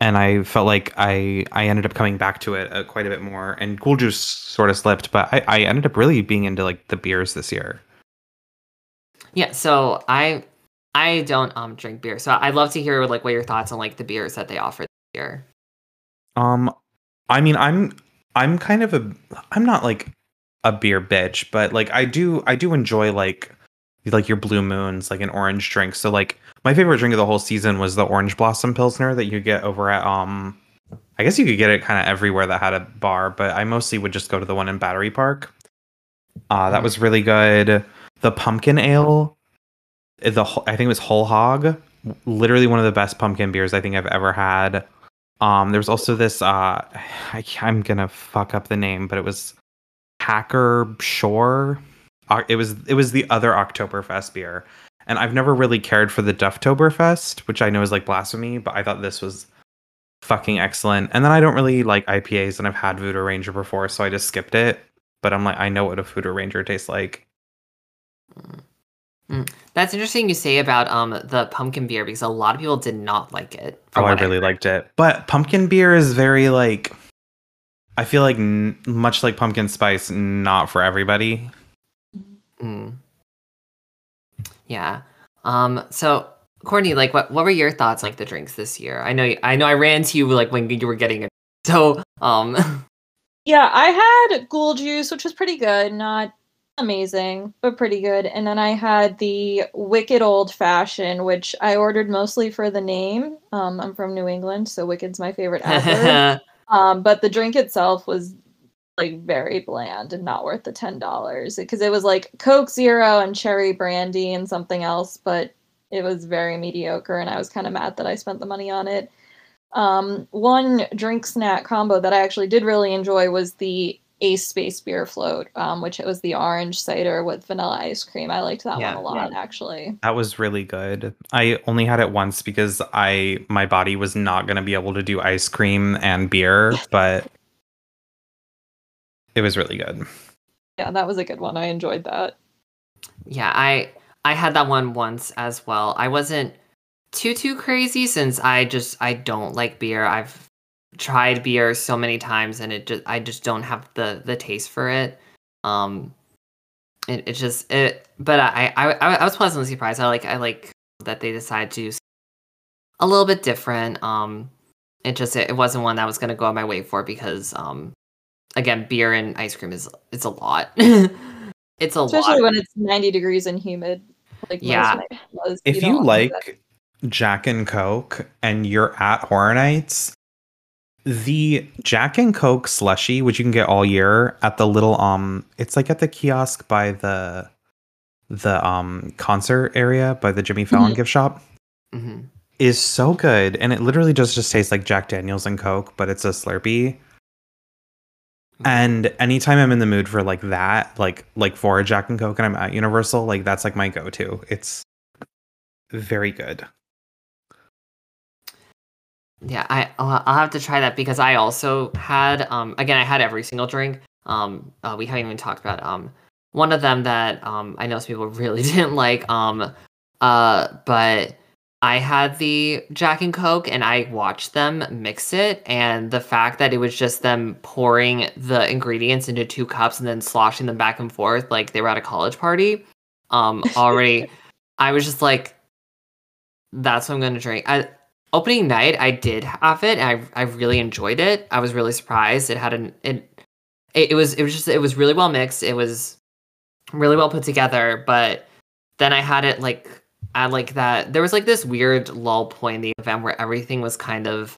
And I felt like I ended up coming back to it quite a bit more. And Cool Juice sort of slipped, but I ended up really being into like the beers this year. Yeah, so I don't drink beer, so I'd love to hear like what your thoughts on like the beers that they offer this year. I mean, I'm kind of I'm not like a beer bitch, but like I do enjoy like your Blue Moons, like an orange drink. So like my favorite drink of the whole season was the Orange Blossom Pilsner that you get over at I guess you could get it kind of everywhere that had a bar, but I mostly would just go to the one in Battery Park. That was really good. The pumpkin ale, I think it was Whole Hog, literally one of the best pumpkin beers I think I've ever had. There was also this, I'm going to fuck up the name, but it was Hacker Shore. It was the other Oktoberfest beer. And I've never really cared for the Dufftoberfest, which I know is like blasphemy, but I thought this was fucking excellent. And then I don't really like IPAs, and I've had Voodoo Ranger before, so I just skipped it. But I'm like, I know what a Voodoo Ranger tastes like. That's interesting you say about the pumpkin beer, because a lot of people did not like it. Oh, I really liked it. But pumpkin beer is very like, I feel like much like pumpkin spice, not for everybody. Mm. Yeah. So Courtney, like what were your thoughts like the drinks this year? I know I ran to you like when you were getting it. So yeah, I had ghoul juice, which was pretty good, not amazing, but pretty good. And then I had the Wicked Old Fashioned, which I ordered mostly for the name. I'm from New England, so Wicked's my favorite ever. But the drink itself was like very bland and not worth the $10, because it was like Coke Zero and cherry brandy and something else, but it was very mediocre, and I was kind of mad that I spent the money on it. One drink snack combo that I actually did really enjoy was the Ace Space Beer Float, which it was the orange cider with vanilla ice cream. I liked that one a lot, actually. That was really good. I only had it once because my body was not going to be able to do ice cream and beer, but it was really good. Yeah, that was a good one. I enjoyed that. Yeah, I had that one once as well. I wasn't too crazy, since I don't like beer. I've tried beer so many times, and I just don't have the taste for it. But I was pleasantly surprised. I like that they decided to do a little bit different. It wasn't one that I was going to go on my way for, because again, beer and ice cream it's a lot. It's a lot, especially when it's 90 degrees and humid. Like, yeah, if you like Jack and Coke and you're at Horror Nights, the Jack and Coke slushie, which you can get all year at the little it's like at the kiosk by the concert area by the Jimmy Fallon gift shop. mm-hmm. is so good. And it literally just tastes like Jack Daniels and Coke, but it's a Slurpee. Mm-hmm. And anytime I'm in the mood for like that, like for a Jack and Coke and I'm at Universal, like that's like my go-to. It's very good. Yeah, I'll have to try that because I also had, again, I had every single drink. We haven't even talked about one of them that I know some people really didn't like, but I had the Jack and Coke and I watched them mix it. And the fact that it was just them pouring the ingredients into two cups and then sloshing them back and forth like they were at a college party already, I was just like, that's what I'm going to drink. Opening night, I did have it, and I really enjoyed it. I was really surprised. It had it was really well mixed. It was really well put together. But then I had it like that. There was like this weird lull point in the event where everything was kind of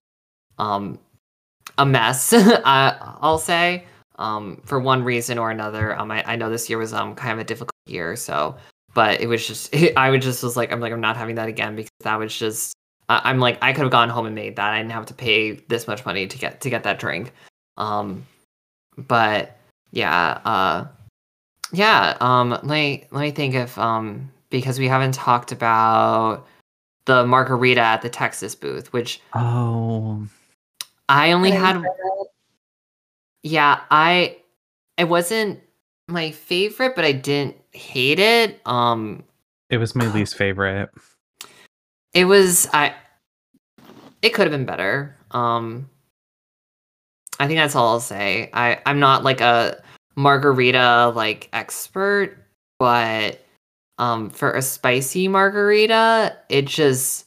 a mess. I'll say for one reason or another. I know this year was kind of a difficult year. So, but it was just I'm not having that again because that was just. I'm like, I could have gone home and made that. I didn't have to pay this much money to get that drink. But yeah, let me think if because we haven't talked about the margarita at the Texas booth, which it wasn't my favorite, but I didn't hate it. It was my least favorite. It was, it could have been better. I think that's all I'll say. I'm not like a margarita like expert, but for a spicy margarita, it just,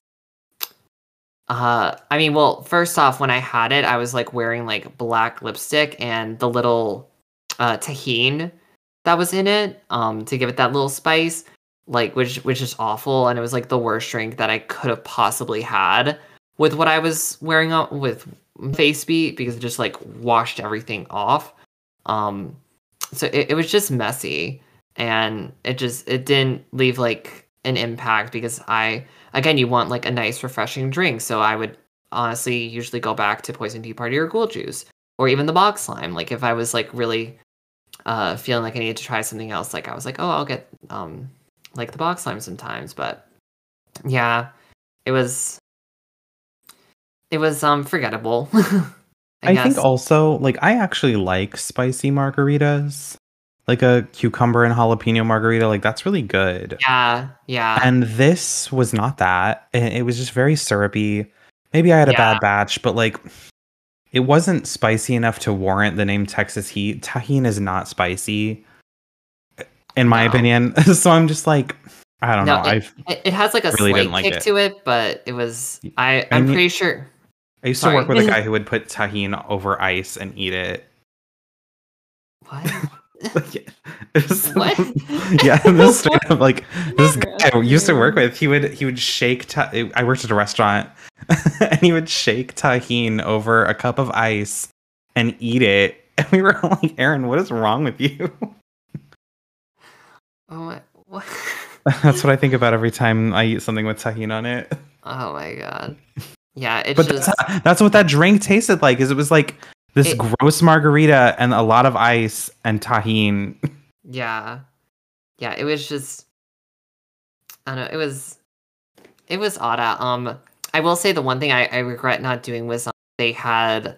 first off, when I had it, I was like wearing like black lipstick and the little tahine that was in it to give it that little spice. Like, which is awful, and it was like the worst drink that I could have possibly had with what I was wearing on with face beat because it just like washed everything off. So it was just messy, and it didn't leave like an impact because you want like a nice refreshing drink. So I would honestly usually go back to Poison Tea Party or Ghoul Juice or even the box slime. Like if I was like really feeling like I needed to try something else, like I was like, oh, I'll get like the box slime sometimes, but yeah, it was forgettable. I think also like I actually like spicy margaritas, like a cucumber and jalapeno margarita, like that's really good. Yeah. And this was not that. It was just very syrupy. Maybe I had a bad batch, but like it wasn't spicy enough to warrant the name Texas Heat. Tahine is not spicy. In my opinion. So I'm just like, I don't know. It has like a really slight kick to it, but it was, I'm pretty sure. I used to work with a guy who would put tahine over ice and eat it. What? What? Yeah, this straight up like, this guy I used to work with, he would shake, I worked at a restaurant, and he would shake tahine over a cup of ice and eat it. And we were like, Aaron, what is wrong with you? Oh, what? That's what I think about every time I eat something with tahini on it. Oh my god! Yeah, that's what that drink tasted like. Is it was like this gross margarita and a lot of ice and tahini. Yeah. It was just, I don't know. It was odd. I will say the one thing I regret not doing was they had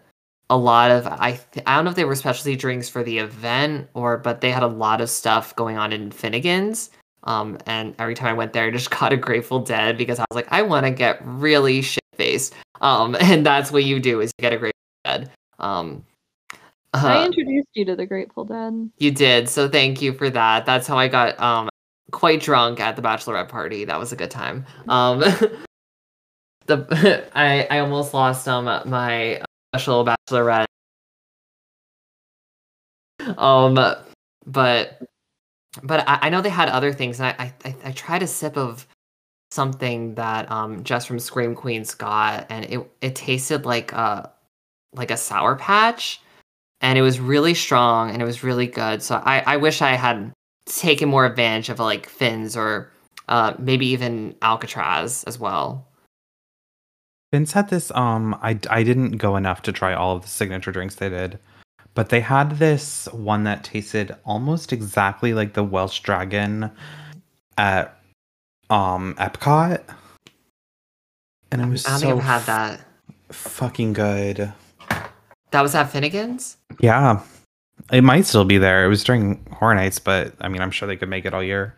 a lot of, I don't know if they were specialty drinks for the event but they had a lot of stuff going on in Finnegan's. And every time I went there, I just got a Grateful Dead because I was like, I want to get really shit-faced. And that's what you do is you get a Grateful Dead. I introduced you to the Grateful Dead. You did. So thank you for that. That's how I got quite drunk at the bachelorette party. That was a good time. I almost lost my special bachelorette. But I know they had other things, and I tried a sip of something that Jess from Scream Queens got, and it tasted like a Sour Patch, and it was really strong and it was really good. So I wish I had taken more advantage of like Finn's or maybe even Alcatraz as well. Vince had this, I didn't go enough to try all of the signature drinks they did, but they had this one that tasted almost exactly like the Welsh Dragon at Epcot. And it was so... I don't think I've had that. Fucking good. That was at Finnegan's? Yeah. It might still be there. It was during Horror Nights, but I mean, I'm sure they could make it all year.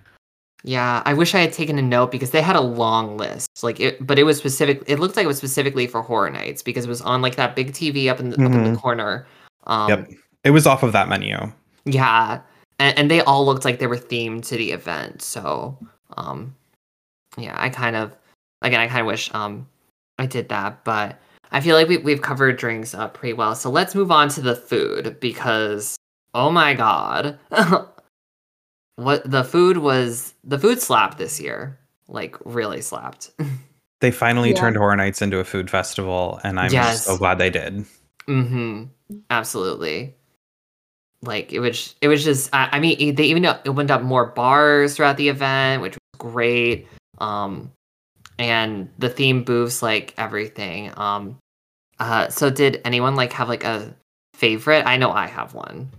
Yeah, I wish I had taken a note because they had a long list. But it was specific. It looked like it was specifically for Horror Nights because it was on like that big TV up in the corner. Yep, it was off of that menu. Yeah, and they all looked like they were themed to the event. So, yeah, I kind of wish I did that, but I feel like we've covered drinks up pretty well. So let's move on to the food because oh my god. What the food slapped this year, like really slapped. They finally turned Horror Nights into a food festival, and I'm so glad they did. Mm-hmm. Absolutely. Like it was just. I mean, they even opened up more bars throughout the event, which was great. And the theme booths, like everything. So did anyone like have like a favorite? I know I have one.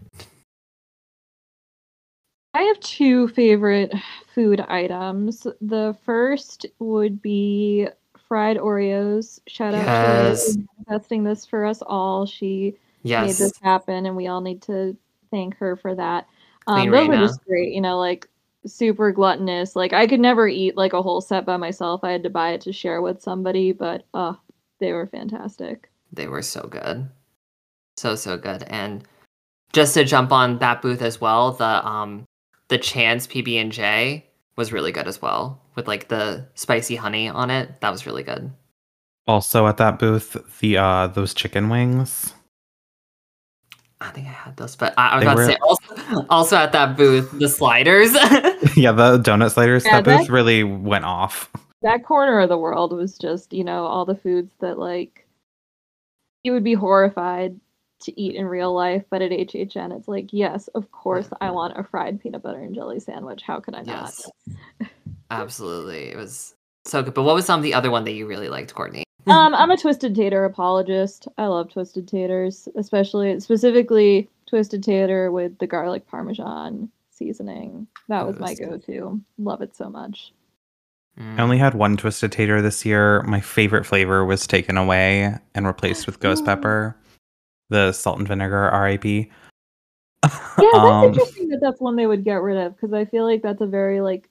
I have two favorite food items. The first would be fried Oreos. Shout out to Lily for testing this for us all. She made this happen, and we all need to thank her for that. Those were just great, you know, like super gluttonous. Like I could never eat like a whole set by myself. I had to buy it to share with somebody, but they were fantastic. They were so good. So, so good. And just to jump on that booth as well, the Chance PB&J was really good as well with like the spicy honey on it. That was really good. Also at that booth, the those chicken wings. I think I had those, but also at that booth, the sliders. Yeah, the donut sliders. Yeah, that booth really went off. That corner of the world was just, you know, all the foods that like you would be horrified to eat in real life, but at HHN it's like, yes, of course I want a fried peanut butter and jelly sandwich. How could I not? Absolutely. It was so good. But what was the other one that you really liked, Courtney? I'm a Twisted Tater apologist. I love Twisted Taters, specifically Twisted Tater with the garlic parmesan seasoning. That was my go-to. Love it so much. I only had one Twisted Tater this year. My favorite flavor was taken away and replaced with ghost pepper. The salt and vinegar, R.I.P. Yeah, that's interesting that that's one they would get rid of because I feel like that's a very like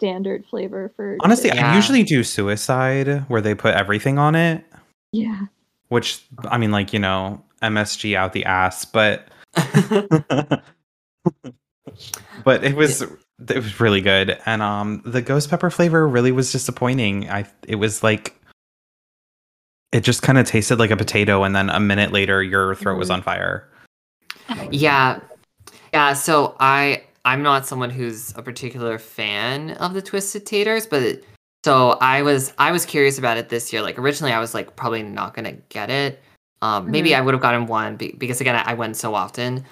standard flavor for. Honestly, I usually do suicide where they put everything on it. Yeah. Which I mean, like, you know, MSG out the ass, but but it was really good, and the ghost pepper flavor really was disappointing. It was like. It just kind of tasted like a potato, and then a minute later, your throat was on fire. Yeah. Yeah, so I'm not someone who's a particular fan of the Twisted Taters, but so I was curious about it this year. Like, originally, I was, like, probably not going to get it. Maybe I would have gotten one, because, again, I went so often.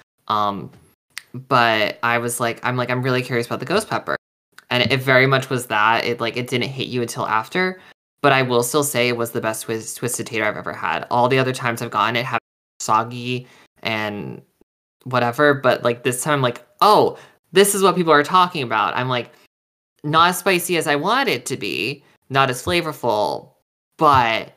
But I was, like, I'm really curious about the ghost pepper. And it very much was that. It, like, it didn't hit you until after. But I will still say it was the best Twisted Tater I've ever had. All the other times I've gotten it have soggy and whatever. But like this time, I'm like, oh, this is what people are talking about. I'm like, not as spicy as I want it to be, not as flavorful, but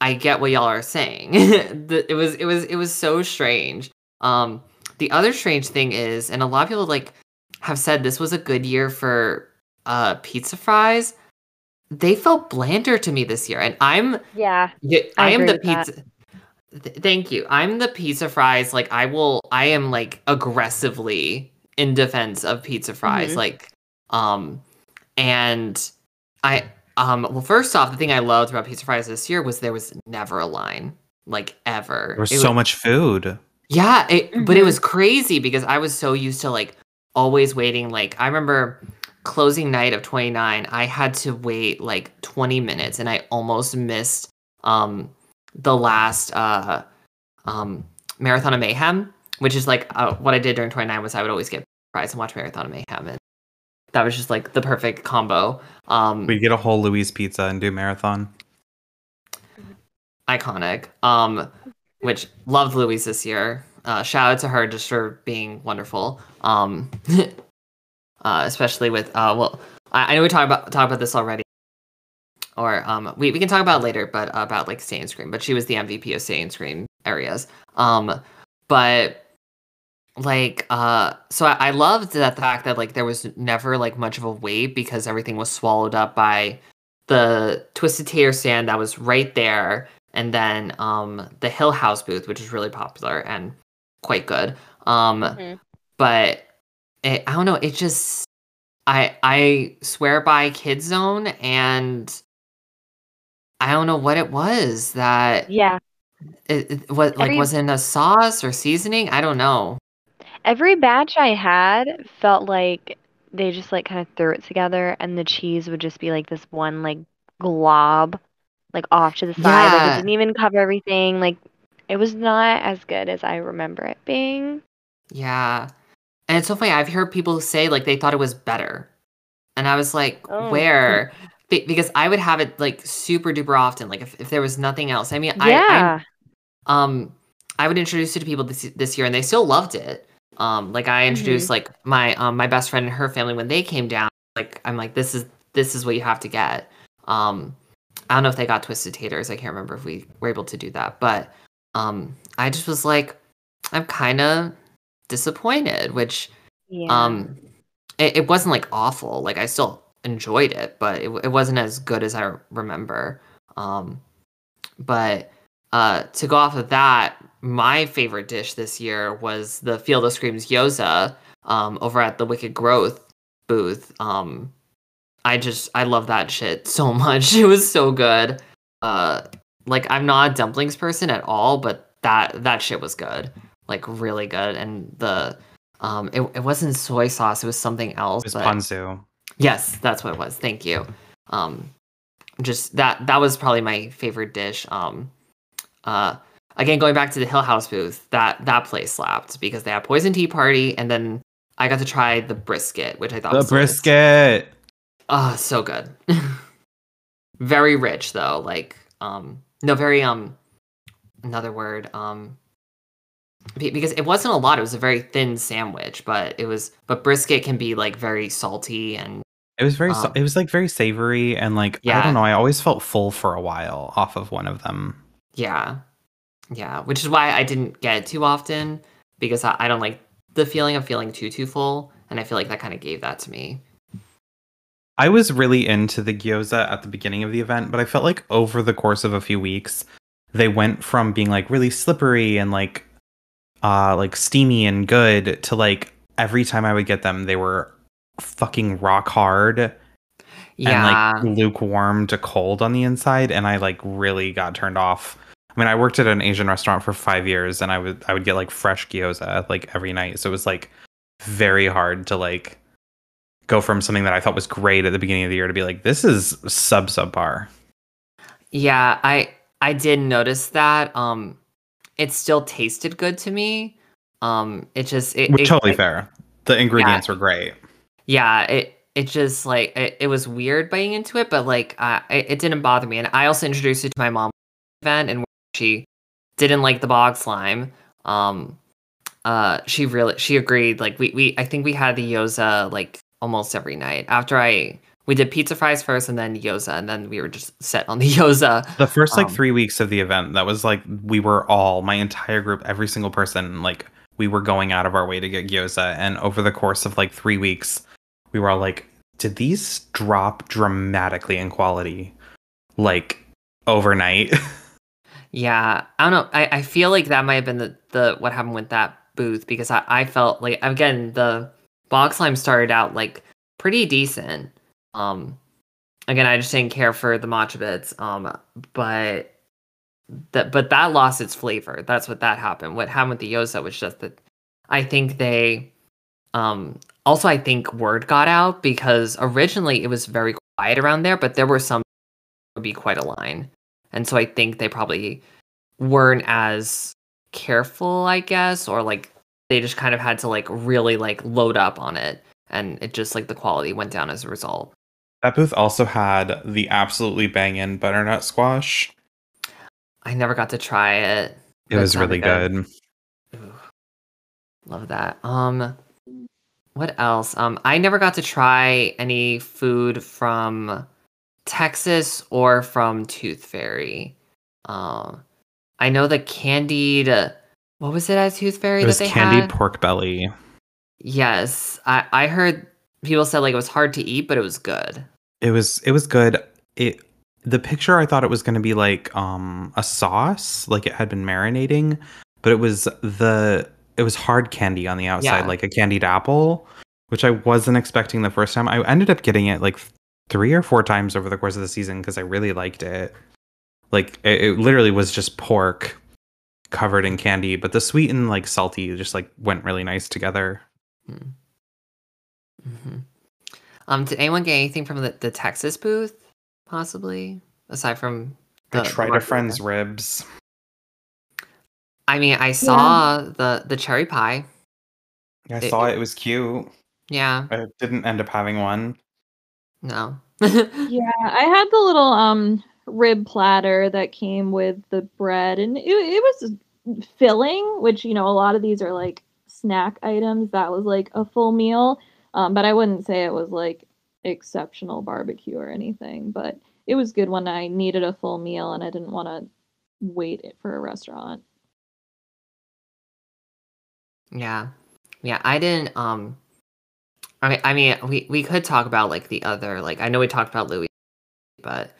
I get what y'all are saying. It was so strange. The other strange thing is, and a lot of people like have said this was a good year for pizza fries. They felt blander to me this year, and I am the pizza. Thank you. I'm the pizza fries. Like I am like aggressively in defense of pizza fries. Mm-hmm. Like, and I, well, first off, the thing I loved about pizza fries this year was there was never a line, like ever. There was so much food. Yeah. But it was crazy because I was so used to like always waiting. Like I remember closing night of 29, I had to wait like 20 minutes and I almost missed the last Marathon of Mayhem, which is like what I did during 29 was I would always get fries and watch Marathon of Mayhem, and that was just like the perfect combo. We'd get a whole Louise pizza and do Marathon. Iconic. Which loved Louise this year. Shout out to her just for being wonderful. Especially with I know we talked about this already. Or we can talk about it later, but about like Stay and Scream. But she was the MVP of Stay and Scream areas. So I loved that the fact that like there was never like much of a wave because everything was swallowed up by the Twisted Tater stand that was right there, and then the Hill House booth, which is really popular and quite good. But it, I don't know. It just I swear by Kids Zone, and I don't know what it was that It wasn't a sauce or seasoning. I don't know. Every batch I had felt like they just like kind of threw it together, and the cheese would just be like this one like glob, like off to the side. Like it didn't even cover everything. Like it was not as good as I remember it being. Yeah, and it's so funny. I've heard people say like they thought it was better, and I was like, where? Because I would have it like super duper often. Like if there was nothing else. I mean, I would introduce it to people this year, and they still loved it. Like I introduced like my best friend and her family when they came down. Like I'm like, this is what you have to get. I don't know if they got Twisted Taters. I can't remember if we were able to do that. But I just was like, I'm kind of disappointed. Which it wasn't like awful. Like I still enjoyed it, but it wasn't as good as I remember. But to go off of that, my favorite dish this year was the Field of Screams Gyoza over at the Wicked Growth booth. I love that shit so much. It was so good. Like I'm not a dumplings person at all, but that shit was good. Like really good. And the it wasn't soy sauce, it was something else. It was ponzu. Yes, that's what it was. Thank you. Just that was probably my favorite dish. Again, going back to the Hill House booth, that place slapped because they had Poison Tea Party, and then I got to try the brisket, which I thought was brisket. Oh, so good. Very rich though. Like no, very another word because it wasn't a lot. It was a very thin sandwich, but brisket can be like very salty, and it was very it was like very savory, and like I don't know, I always felt full for a while off of one of them. Yeah, which is why I didn't get it too often, because I don't like the feeling of feeling too full, and I feel like that kind of gave that to me. I was really into the gyoza at the beginning of the event, but I felt like over the course of a few weeks, they went from being like really slippery and like steamy and good to like every time I would get them, they were fucking rock hard and like lukewarm to cold on the inside, and I like really got turned off. I mean, I worked at an Asian restaurant for 5 years, and I would get like fresh gyoza like every night, so it was like very hard to like go from something that I thought was great at the beginning of the year to be like, this is subpar. Yeah, I did notice that. It still tasted good to me. Totally fair. The ingredients were great. Yeah, it just like it was weird biting into it, but like it didn't bother me. And I also introduced it to my mom at the event, and she didn't like the bog slime. She agreed. Like I think we had the gyoza like almost every night. After we did pizza fries first, and then gyoza, and then we were just set on the gyoza. The first like 3 weeks of the event, that was like we were all, my entire group, every single person, like we were going out of our way to get gyoza. And over the course of like 3 weeks, we were all like, did these drop dramatically in quality like overnight? Yeah, I don't know. I feel like that might have been the what happened with that booth, because I felt like, again, the bog slime started out like pretty decent. Again, I just didn't care for the matcha bits. But that lost its flavor. That's what that happened. What happened with the gyoza was just that I think they also, I think word got out, because originally it was very quiet around there, but there were some would be quite a line. And so I think they probably weren't as careful, I guess, or like they just kind of had to like really like load up on it. And it just like the quality went down as a result. That booth also had the absolutely bangin' butternut squash. I never got to try it. It was really good. Ooh, love that. What else? I never got to try any food from Texas or from Tooth Fairy. I know the candied. What was it at Tooth Fairy that they had? It was candied pork belly. Yes, I heard people said like it was hard to eat, but it was good. It was good. The picture, I thought it was going to be like a sauce, like it had been marinating, but it was hard candy on the outside, yeah, like a candied apple, which I wasn't expecting the first time. I ended up getting it like 3 or 4 times over the course of the season because I really liked it. Like it literally was just pork covered in candy, but the sweet and like salty just like went really nice together. Mm-hmm. Did anyone get anything from the Texas booth? Possibly, aside from I tried a friend's ribs. I mean, I saw the cherry pie. Yeah, I saw it. It was cute. Yeah, I didn't end up having one. No. Yeah, I had the little rib platter that came with the bread, and it was filling, which, you know, a lot of these are like snack items. That was like a full meal, but I wouldn't say it was like exceptional barbecue or anything, but it was good when I needed a full meal and I didn't want to wait for a restaurant. Yeah, I didn't I mean we could talk about like the other, like I know we talked about Louis, but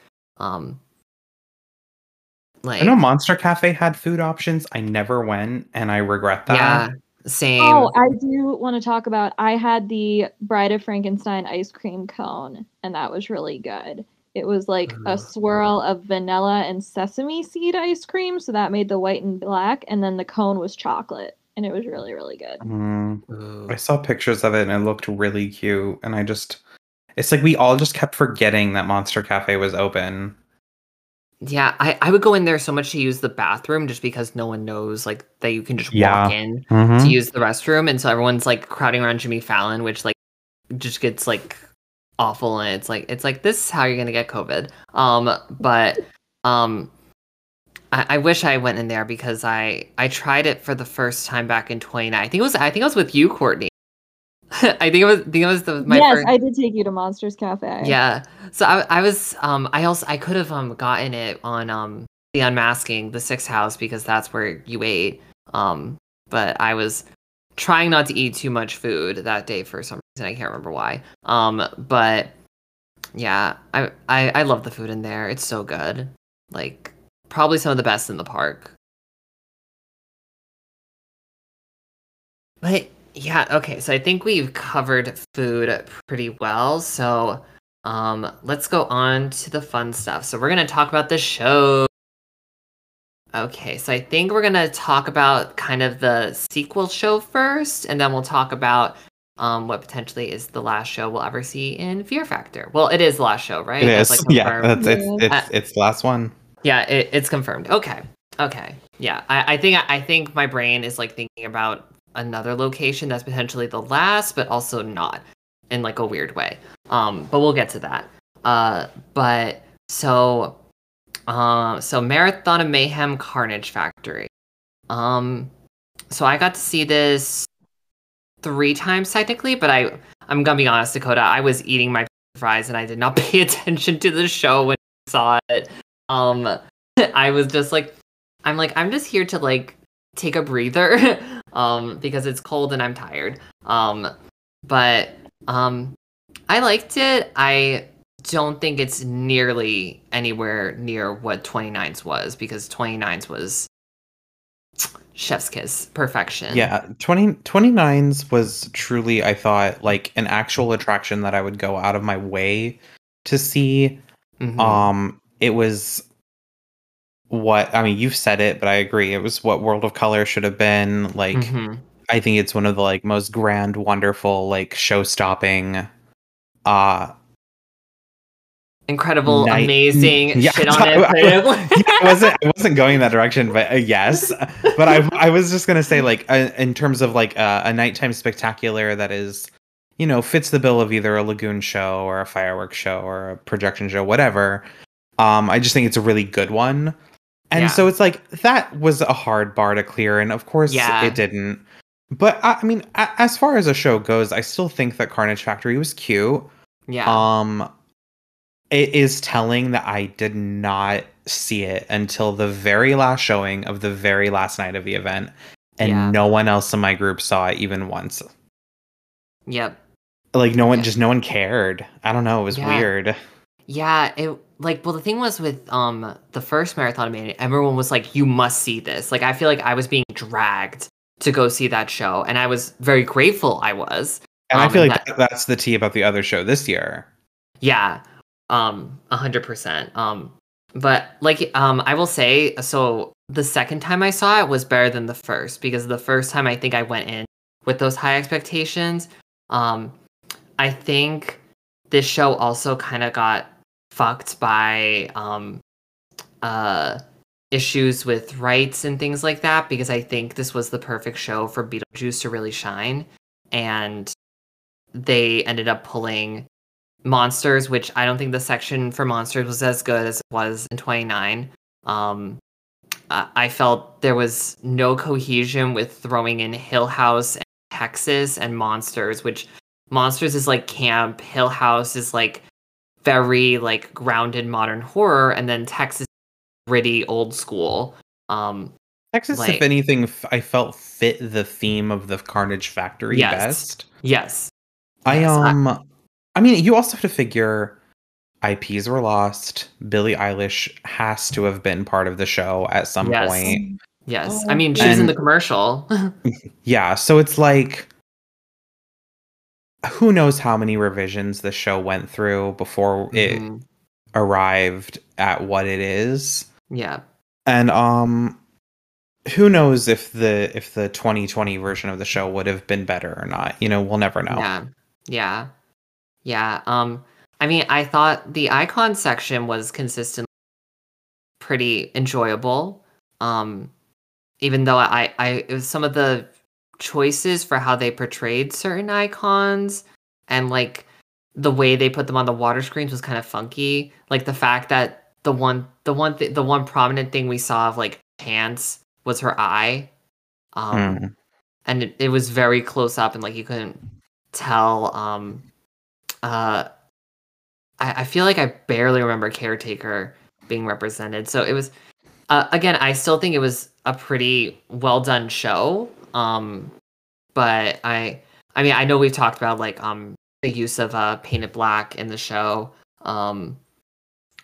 like I know Monster Cafe had food options. I never went and I regret that. Yeah. Same. Oh, I do want to talk about, I had the Bride of Frankenstein ice cream cone, and that was really good. It was like a swirl of vanilla and sesame seed ice cream, so that made the white and black, and then the cone was chocolate, and it was really, really good. I saw pictures of it, and it looked really cute, and I just, it's like we all just kept forgetting that Monster Cafe was open. Yeah, I would go in there so much to use the bathroom just because no one knows like that you can just walk in to use the restroom. And so everyone's like crowding around Jimmy Fallon, which like just gets like awful. And it's like this is how you're going to get COVID. But I wish I went in there because I tried it for the first time back in 2019. I think it was with you, Courtney. I think it was my first. I did take you to Monsters Cafe. Yeah, so I was. I could have gotten it on the Unmasking, the Sixth House, because that's where you ate. But I was trying not to eat too much food that day for some reason. I can't remember why. But yeah, I love the food in there. It's so good. Like probably some of the best in the park. But. Yeah, okay, so I think we've covered food pretty well, so let's go on to the fun stuff. So we're going to talk about the show. Okay, so I think we're going to talk about kind of the sequel show first, and then we'll talk about what potentially is the last show we'll ever see in Fear Factor. Well, it is the last show, right? It is, like, yeah, it's the last one. Yeah, it's confirmed. Okay, yeah, I think my brain is, like, thinking about another location that's potentially the last, but also not, in like a weird way. But we'll get to that. So Marathon of Mayhem, Carnage Factory. So I got to see this 3 times technically, but I'm gonna be honest, Dakota, I was eating my fries and I did not pay attention to the show when I saw it. I was just like, I'm just here to like take a breather. Because it's cold and I'm tired. But I liked it. I don't think it's nearly anywhere near what 29's was, because 29's was chef's kiss perfection. Yeah, 29's was truly, I thought, like an actual attraction that I would go out of my way to see. Mm-hmm. It was what, I mean, you've said it, but I agree. It was what World of Color should have been. Like, mm-hmm. I think it's one of the like most grand, wonderful, like show-stopping, incredible, amazing shit on it. I wasn't going that direction, but yes. But I was just gonna say, like, in terms of like a nighttime spectacular that is, you know, fits the bill of either a lagoon show or a fireworks show or a projection show, whatever. I just think it's a really good one. And so it's like, that was a hard bar to clear. And of course it didn't. But I mean, as far as a show goes, I still think that Carnage Factory was cute. Yeah. It is telling that I did not see it until the very last showing of the very last night of the event. And no one else in my group saw it even once. Yep. Like no one cared. I don't know. It was weird. Yeah. It the thing was with the first Marathon of Mayhem, everyone was like, you must see this. Like, I feel like I was being dragged to go see that show. And I was very grateful I was. And I feel like that's the tea about the other show this year. Yeah. 100%. But I will say, so the second time I saw it was better than the first, because the first time I think I went in with those high expectations. I think this show also kind of got fucked by issues with rights and things like that, because I think this was the perfect show for Beetlejuice to really shine, and they ended up pulling Monsters, which I don't think the section for Monsters was as good as it was in 29. I felt there was no cohesion with throwing in Hill House and Texas and Monsters, which Monsters is like camp, Hill House is like very like grounded modern horror, and then Texas gritty old school. Texas, if anything, I felt fit the theme of the Carnage Factory best. Yes. I mean, you also have to figure IPs were lost. Billie Eilish has to have been part of the show at some point. Yes. I mean, she's in the commercial. Yeah. So it's like, who knows how many revisions the show went through before it arrived at what it is. Yeah. And who knows if the 2020 version of the show would have been better or not. You know, we'll never know. Yeah. I mean, I thought the icon section was consistently pretty enjoyable. Even though I some of the choices for how they portrayed certain icons and like the way they put them on the water screens was kind of funky. Like the fact that the one prominent thing we saw of like Chance was her eye, and it was very close up, and like you couldn't tell. I feel like I barely remember Caretaker being represented. So it was, again, I still think it was a pretty well done show. But I mean, I know we've talked about like the use of painted black in the show,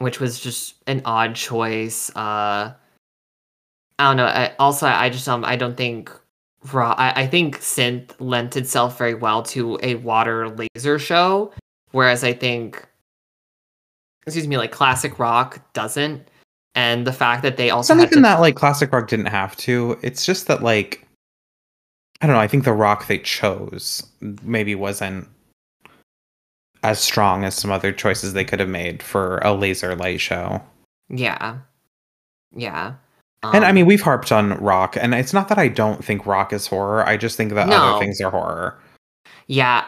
which was just an odd choice. I don't know. I just I don't think. I think synth lent itself very well to a water laser show, whereas I think, like classic rock doesn't. And the fact that they also that like classic rock didn't have to. It's just that like, I don't know. I think the rock they chose maybe wasn't as strong as some other choices they could have made for a laser light show. Yeah. And I mean, we've harped on rock, and it's not that I don't think rock is horror. I just think that other things are horror. Yeah,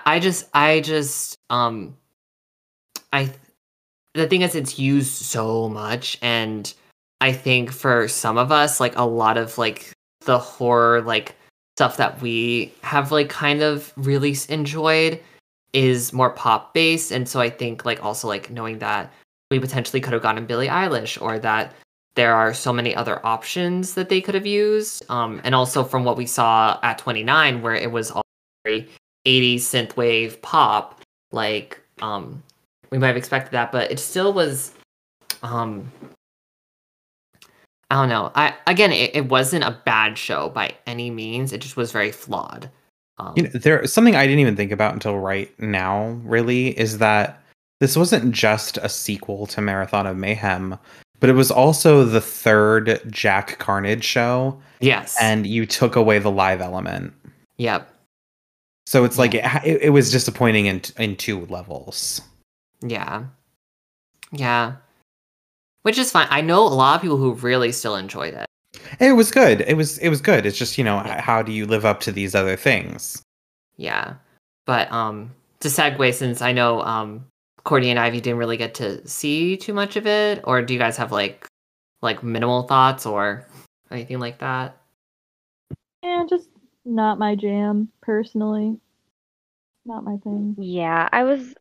the thing is, it's used so much, and I think for some of us, like a lot of like the horror like stuff that we have like kind of really enjoyed is more pop based, and so I think like also like knowing that we potentially could have gotten Billie Eilish, or that there are so many other options that they could have used. And also from what we saw at 29, where it was all very 80s synthwave pop, like we might have expected that, but it still was, I don't know. It wasn't a bad show by any means. It just was very flawed. There's something I didn't even think about until right now, really, is that this wasn't just a sequel to Marathon of Mayhem, but it was also the third Jack Carnage show. Yes. And you took away the live element. Yep. So it's like it was disappointing in two levels. Yeah. Which is fine. I know a lot of people who really still enjoyed it. It was good. It was good. It's just, how do you live up to these other things? Yeah. But to segue, since I know Courtney and Ivy didn't really get to see too much of it, or do you guys have like like minimal thoughts or anything like that? Yeah, just not my jam personally. Not my thing. Yeah, I was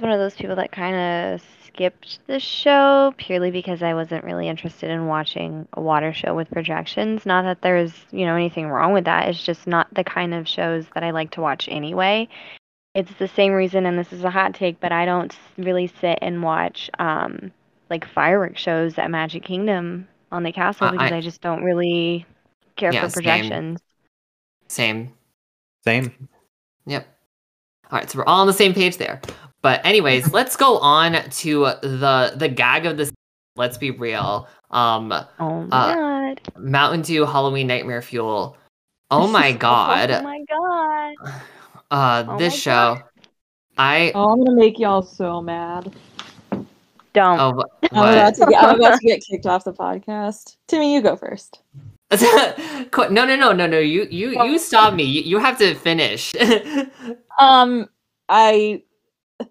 one of those people that kind of skipped the show purely because I wasn't really interested in watching a water show with projections. Not that there's, you know, anything wrong with that. It's just not the kind of shows that I like to watch anyway. It's the same reason, and this is a hot take, but I don't really sit and watch like fireworks shows at Magic Kingdom on the castle because I just don't really care for projections. Same. Yep. All right, so we're all on the same page there. But anyways, let's go on to the gag of this. Let's be real. Oh my god. Mountain Dew Halloween Nightmare Fuel. Oh my god. Oh my god. This show. I'm gonna make y'all so mad. Don't. Oh, I'm about to get kicked off the podcast. Timmy, you go first. No. You stop me. You have to finish. I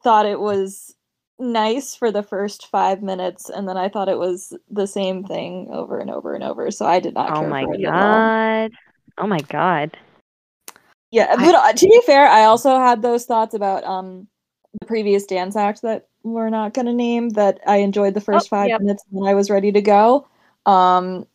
thought it was nice for the first 5 minutes, and then I thought it was the same thing over and over and over. So I did not care for it at all. Oh my god. Yeah, but to be fair, I also had those thoughts about the previous dance act that we're not going to name, that I enjoyed the first 5 minutes and I was ready to go. This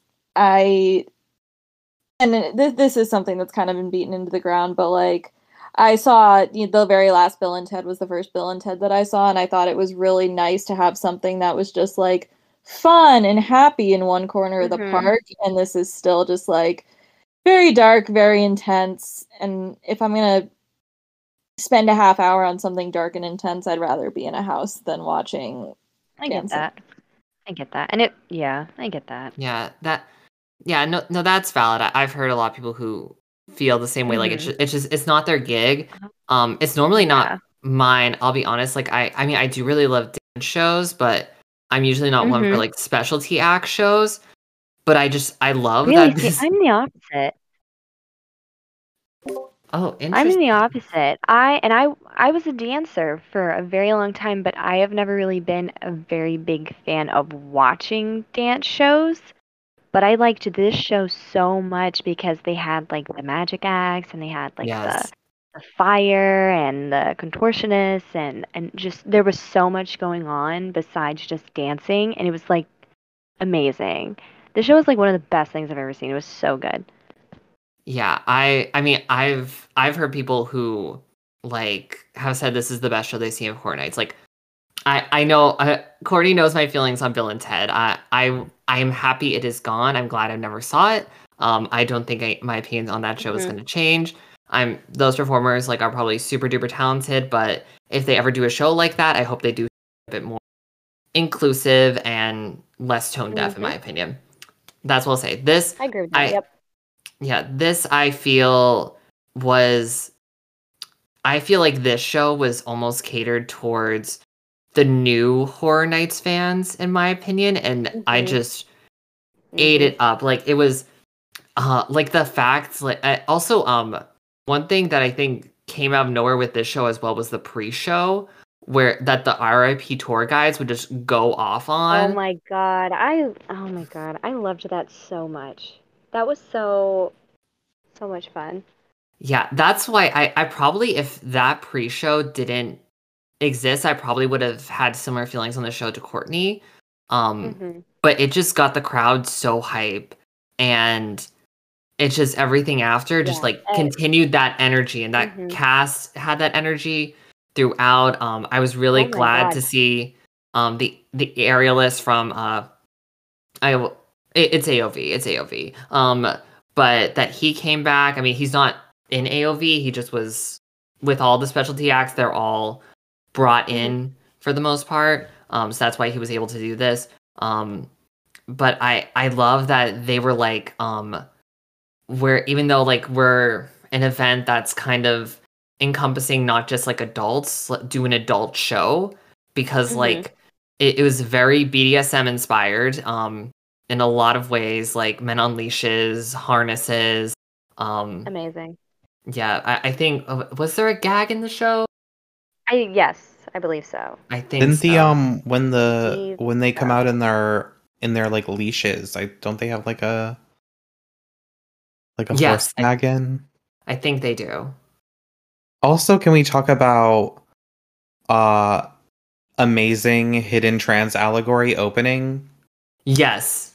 is something that's kind of been beaten into the ground, but like I saw the very last Bill and Ted was the first Bill and Ted that I saw, and I thought it was really nice to have something that was just like fun and happy in one corner of the park, and this is still just like very dark, very intense, and if I'm going to spend a half hour on something dark and intense, I'd rather be in a house than watching dancing. I get that. And I get that. No, that's valid. I've heard a lot of people who feel the same way. Like it's not their gig. It's normally not mine. I'll be honest. Like I mean, I do really love dance shows, but I'm usually not one for like specialty act shows. But I love that. I'm the opposite. Oh, interesting. I'm the opposite. I was a dancer for a very long time, but I have never really been a very big fan of watching dance shows. But I liked this show so much because they had like the magic acts, and they had like the fire and the contortionists, and just there was so much going on besides just dancing, and it was like amazing. The show was like one of the best things I've ever seen. It was so good. Yeah, I mean, I've heard people who like have said this is the best show they've seen of Horror Nights. Like, I know Courtney knows my feelings on Bill and Ted. I am happy it is gone. I'm glad I never saw it. I don't think my opinions on that show is going to change. Those performers like are probably super duper talented, but if they ever do a show like that, I hope they do a bit more inclusive and less tone deaf, in my opinion. That's what I'll say. This I agree with that. Yep. Yeah, this I feel like this show was almost catered towards the new Horror Nights fans, in my opinion, and I just ate it up. Like it was, like the facts. Like one thing that I think came out of nowhere with this show as well was the pre-show, where that the RIP tour guides would just go off on. Oh my god, I loved that so much. That was so much fun. Yeah, that's why I probably, if that pre-show didn't exist, I probably would have had similar feelings on the show to Courtney. But it just got the crowd so hype, and it's just everything after just continued that energy, and that cast had that energy throughout. I was really glad to see the aerialist from It's AOV. It's AOV. But that he came back. I mean, he's not in AOV. He just was with all the specialty acts. They're all brought in for the most part. So that's why he was able to do this. But I love that they were like, where even though like we're an event that's kind of encompassing not just like adults, do an adult show, because like it was very BDSM inspired. In a lot of ways, like men on leashes, harnesses. Amazing. Yeah, I think, was there a gag in the show? Yes, I believe so. I think when they come out in their in their like leashes. Don't they have like a horse wagon? I think they do. Also, can we talk about amazing hidden trans allegory opening? Yes.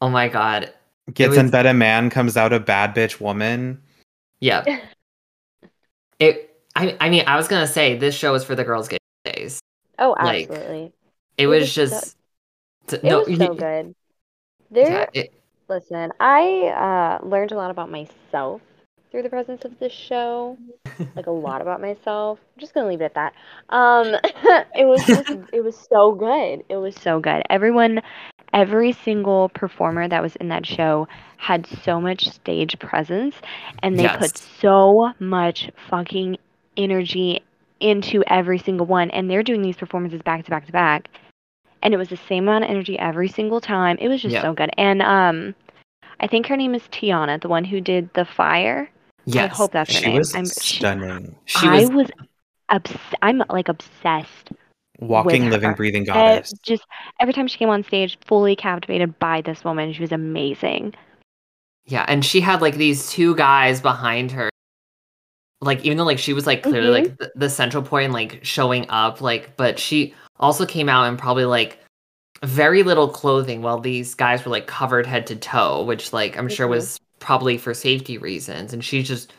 Oh my god. Gets in bed a man, comes out a bad bitch woman. Yep. I mean, I was gonna say this show was for the girls' days. Oh, absolutely. Like, it was so good. Listen, I learned a lot about myself through the presence of this show, like a lot about myself. I'm just gonna leave it at that. It was so good. It was so good. Every single performer that was in that show had so much stage presence, and they put so much fucking energy into every single one. And they're doing these performances back to back to back, and it was the same amount of energy every single time. It was just so good. And I think her name is Tiana, the one who did the fire. Yes, I hope that's her name. She was stunning. I'm like obsessed. Walking, living, breathing goddess. Just every time she came on stage, fully captivated by this woman. She was amazing. Yeah, and she had like these two guys behind her. Like, even though like she was like clearly like the central point and like showing up, like, but she also came out in probably like very little clothing, while these guys were like covered head to toe, which like I'm sure was probably for safety reasons. And she just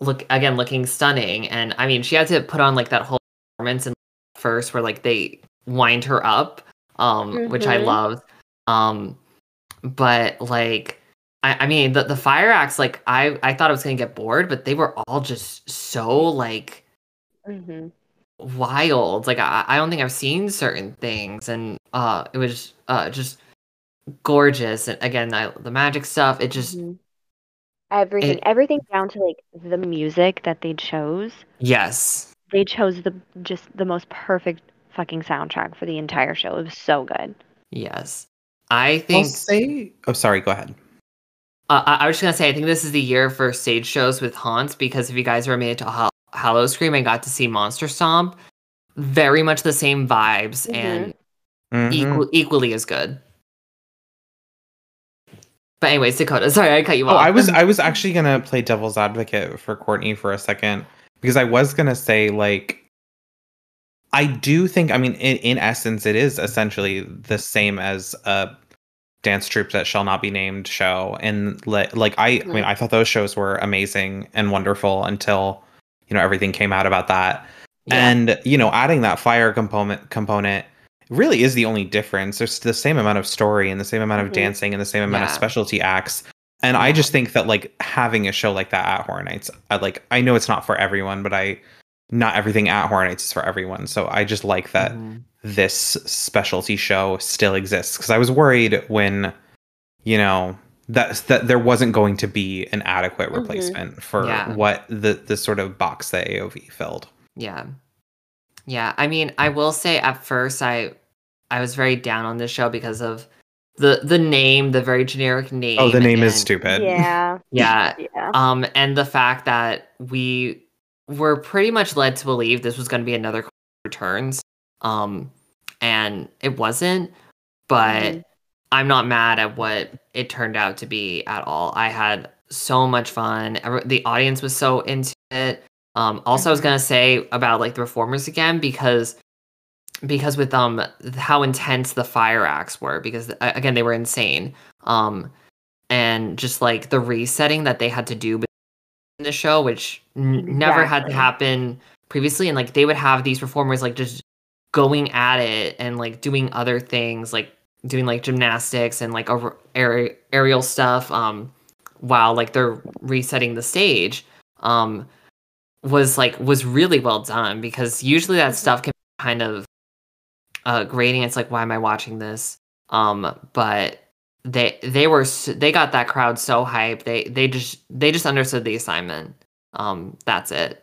looking stunning. And I mean, she had to put on like that whole performance and first where like they wind her up, which I love, but like I mean the fire acts, like I thought I was gonna get bored, but they were all just so like wild. Like I don't think I've seen certain things, and it was just gorgeous. And again, the magic stuff, it just everything down to like the music that they chose. Yes. They chose the most perfect fucking soundtrack for the entire show. It was so good. Yes. I think... Oh, sorry. Go ahead. I was just going to say, I think this is the year for stage shows with haunts, because if you guys are made to Hallow Scream, I got to see Monster Stomp. Very much the same vibes and equally as good. But anyways, Dakota, sorry, I cut you off. Oh, I was actually going to play devil's advocate for Courtney for a second. Because I was going to say, like, I do think, I mean, in essence, it is essentially the same as a dance troupe that shall not be named show. And, I mean, I thought those shows were amazing and wonderful until, you know, everything came out about that. Yeah. And, you know, adding that fire component really is the only difference. There's the same amount of story and the same amount of dancing and the same amount of specialty acts. And I just think that, like, having a show like that at Horror Nights, I know it's not for everyone, but not everything at Horror Nights is for everyone. So I just like that this specialty show still exists. Because I was worried when, you know, that there wasn't going to be an adequate replacement for what the sort of box that AOV filled. Yeah. Yeah. I mean, I will say at first I was very down on this show because of the name, the very generic name. Oh, the name is stupid. Yeah. Yeah. And the fact that we were pretty much led to believe this was going to be another Returns. And it wasn't, but I'm not mad at what it turned out to be at all. I had so much fun. The audience was so into it. Also, I was going to say about like the performers again, because with how intense the fire acts were, because again they were insane, and just like the resetting that they had to do in the show, which never had to happen previously. And like they would have these performers like just going at it and like doing other things, like doing like gymnastics and like aerial stuff while like they're resetting the stage, was really well done, because usually that stuff can be kind of grading. It's like, why am I watching this? But they got that crowd so hyped. They just understood the assignment. That's it.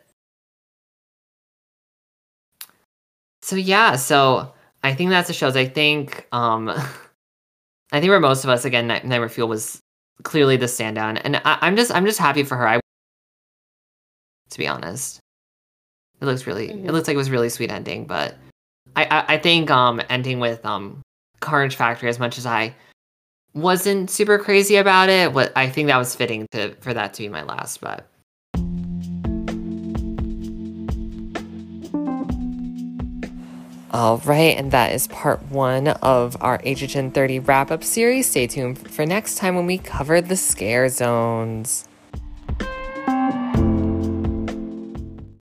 So yeah. So I think that's the shows. I think for most of us, again, Nightmare Fuel was clearly the standout, and I'm just happy for her. To be honest, it looks really. It looks like it was a really sweet ending, but. I think ending with Carnage Factory as much as I wasn't super crazy about it. What I think that was fitting for that to be my last, but. All right, and that is part one of our HHN 30 wrap-up series. Stay tuned for next time when we cover the scare zones.